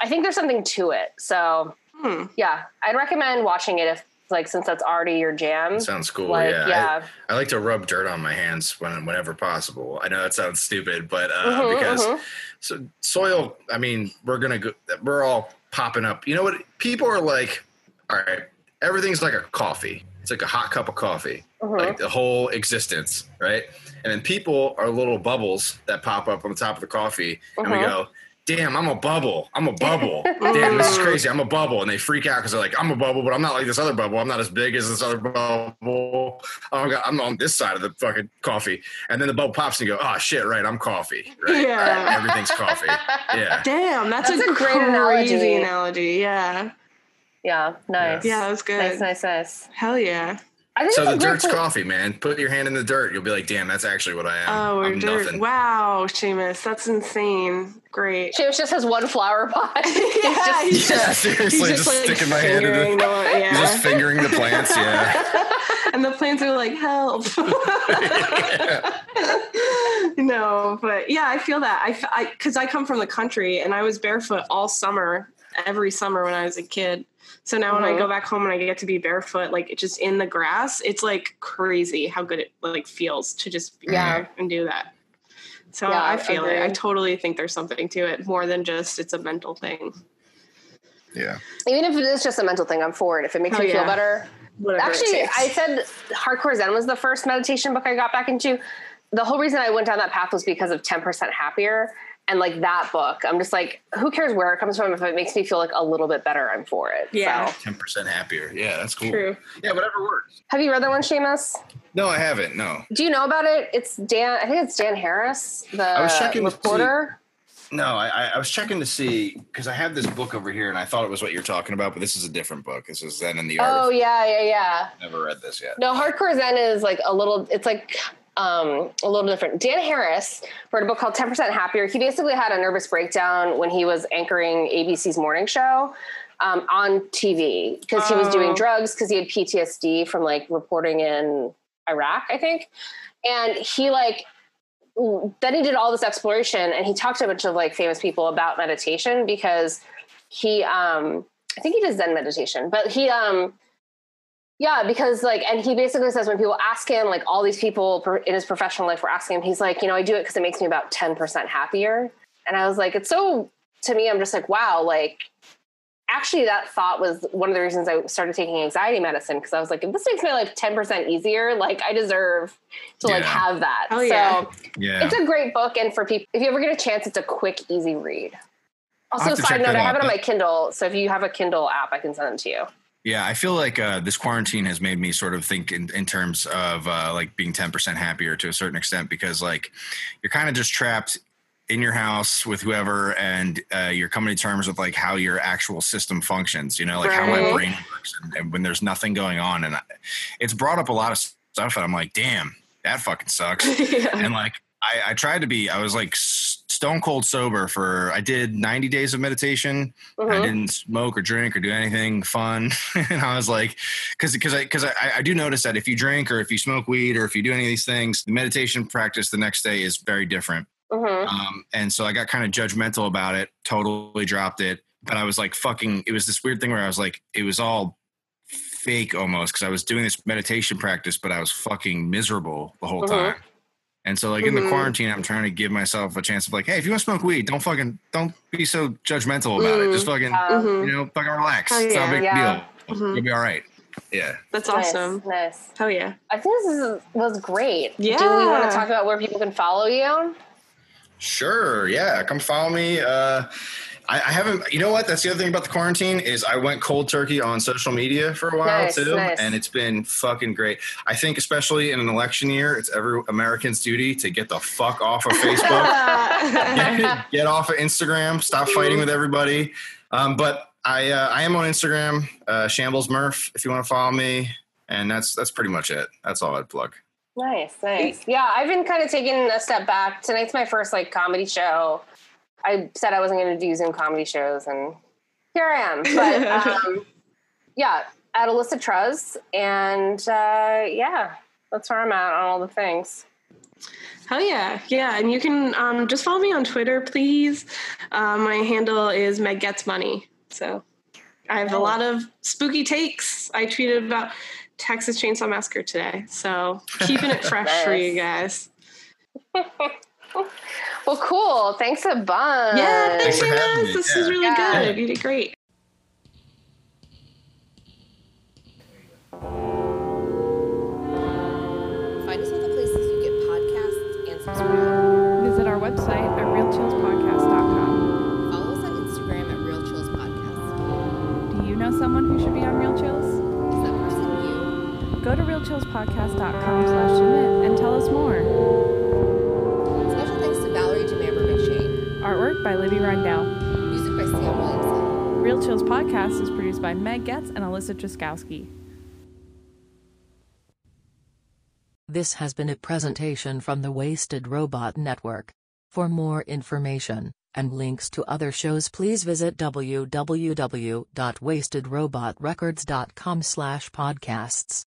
I think there's something to it. So hmm. yeah, I'd recommend watching it if like, since that's already your jam. That sounds cool. Like, yeah. yeah. I, I like to rub dirt on my hands when, whenever possible. I know that sounds stupid, but uh, mm-hmm, because mm-hmm. so soil, I mean, we're going to go, we're all popping up. You know what? People are like, all right, everything's like a coffee. It's like a hot cup of coffee, mm-hmm. like the whole existence. Right. And then people are little bubbles that pop up on the top of the coffee mm-hmm. and we go, damn, I'm a bubble. I'm a bubble. Damn, this is crazy. I'm a bubble. And they freak out because they're like, I'm a bubble, but I'm not like this other bubble. I'm not as big as this other bubble. Oh, God, I'm on this side of the fucking coffee. And then the bubble pops and you go, oh, shit, right, I'm coffee. Right? Yeah. Right, everything's coffee. Yeah. Damn, that's, that's a, a great analogy. Crazy analogy. Yeah. Yeah, nice. Yeah, yeah that's good. Nice, nice, nice. Hell yeah. I think so the dirt's point. Coffee, man. Put your hand in the dirt. You'll be like, damn, that's actually what I am. Oh, I'm dirt. Nothing. Wow, Seamus, that's insane. Great. Seamus just has one flower pot. yeah, he's just, yeah, seriously, he's just, just like sticking my hand in the, the yeah. He's just fingering the plants, yeah. and the plants are like, help. no, but yeah, I feel that. I, because I, I come from the country, and I was barefoot all summer, every summer when I was a kid. So now mm-hmm. when I go back home and I get to be barefoot, like just in the grass, it's like crazy how good it like feels to just be yeah. there and do that. So yeah, I feel okay. it. I totally think there's something to it more than just it's a mental thing. Yeah. Even if it is just a mental thing, I'm for it. If it makes oh, me yeah. feel better. Whatever. Actually, I said Hardcore Zen was the first meditation book I got back into. The whole reason I went down that path was because of ten percent Happier. And like that book, I'm just like, who cares where it comes from? If it makes me feel like a little bit better, I'm for it. Yeah. So. ten percent Happier. Yeah, that's cool. True. Yeah, whatever works. Have you read that one, Seamus? No, I haven't. No. Do you know about it? It's Dan, I think it's Dan Harris, the I was checking reporter. See, no, I, I was checking to see, because I have this book over here and I thought it was what you're talking about, but this is a different book. This is Zen and the Art. Oh, yeah, yeah, yeah. Never read this yet. No, Hardcore Zen is like a little, it's like... Um, a little different. Dan Harris wrote a book called ten percent Happier. He basically had a nervous breakdown when he was anchoring A B C's morning show um, on T V because oh. he was doing drugs because he had P T S D from like reporting in Iraq, I think. And he like, then he did all this exploration and he talked to a bunch of like famous people about meditation because he, um, I think he did Zen meditation, but he, um, yeah, because like, and he basically says when people ask him, like all these people in his professional life were asking him, he's like, you know, I do it because it makes me about ten percent happier. And I was like, it's so, to me, I'm just like, wow, like actually that thought was one of the reasons I started taking anxiety medicine. Cause I was like, if this makes my life ten percent easier, like I deserve to yeah. like have that. Oh, so yeah. Yeah. It's a great book. And for people, if you ever get a chance, it's a quick, easy read. Also side note, I have it on my Kindle. So if you have a Kindle app, I can send it to you. Yeah, I feel like uh, this quarantine has made me sort of think in, in terms of uh, like being ten percent happier to a certain extent because like you're kind of just trapped in your house with whoever and uh, you're coming to terms with like how your actual system functions, you know, like right. how my brain works and, and when there's nothing going on. And I, it's brought up a lot of stuff and I'm like, damn, that fucking sucks. yeah. And like I, I tried to be, I was like stone cold sober for, I did ninety days of meditation. Mm-hmm. I didn't smoke or drink or do anything fun. And I was like, cause, cause I, cause I, I do notice that if you drink or if you smoke weed or if you do any of these things, the meditation practice the next day is very different. Mm-hmm. Um, and so I got kind of judgmental about it, totally dropped it. But I was like, fucking, it was this weird thing where I was like, it was all fake almost. Cause I was doing this meditation practice, but I was fucking miserable the whole mm-hmm. time. And so, like, mm-hmm. in the quarantine, I'm trying to give myself a chance of, like, hey, if you want to smoke weed, don't fucking, don't be so judgmental about mm-hmm. it. Just fucking, mm-hmm. you know, fucking relax. Oh, yeah, it's not a big yeah. deal. Mm-hmm. You'll be all right. Yeah. That's awesome. Nice, nice. Oh, yeah. I think this is, was great. Yeah. Do we want to talk about where people can follow you? Sure. Yeah. Come follow me. Uh, I, I haven't, you know what? That's the other thing about the quarantine is I went cold turkey on social media for a while nice, too. Nice. And it's been fucking great. I think especially in an election year, it's every American's duty to get the fuck off of Facebook, get, get off of Instagram, stop fighting with everybody. Um, but I, uh, I am on Instagram, uh, Shambles Murph, if you want to follow me. And that's, that's pretty much it. That's all I'd plug. Nice. Nice. Yeah. I've been kind of taking a step back. Tonight's my first like comedy show. I said I wasn't going to do Zoom comedy shows, and here I am. But um, yeah, at Alyssa Truz, and uh, yeah, that's where I'm at on all the things. Hell yeah. Yeah, and you can um, just follow me on Twitter, please. Uh, my handle is Meg Gets Money. So I have a lot of spooky takes. I tweeted about Texas Chainsaw Massacre today, so keeping it fresh nice. For you guys. Well, cool. Thanks a bunch. Yeah, thanks, Seamus. This yeah. is really yeah. good. You did great. Find us at the places you get podcasts and subscribe. Visit our website at real chills podcast dot com. Follow us on Instagram at real chills podcast. Do you know someone who should be on Real Chills? Is that person you? Go to real chills podcast dot com slash submit and tell us more. Artwork by Libby Rundell. Music by Sam Williamson. Real Chills Podcast is produced by Meg Getz and Alyssa Truskowski. This has been a presentation from the Wasted Robot Network. For more information and links to other shows, please visit w w w dot wasted robot records dot com slash podcasts.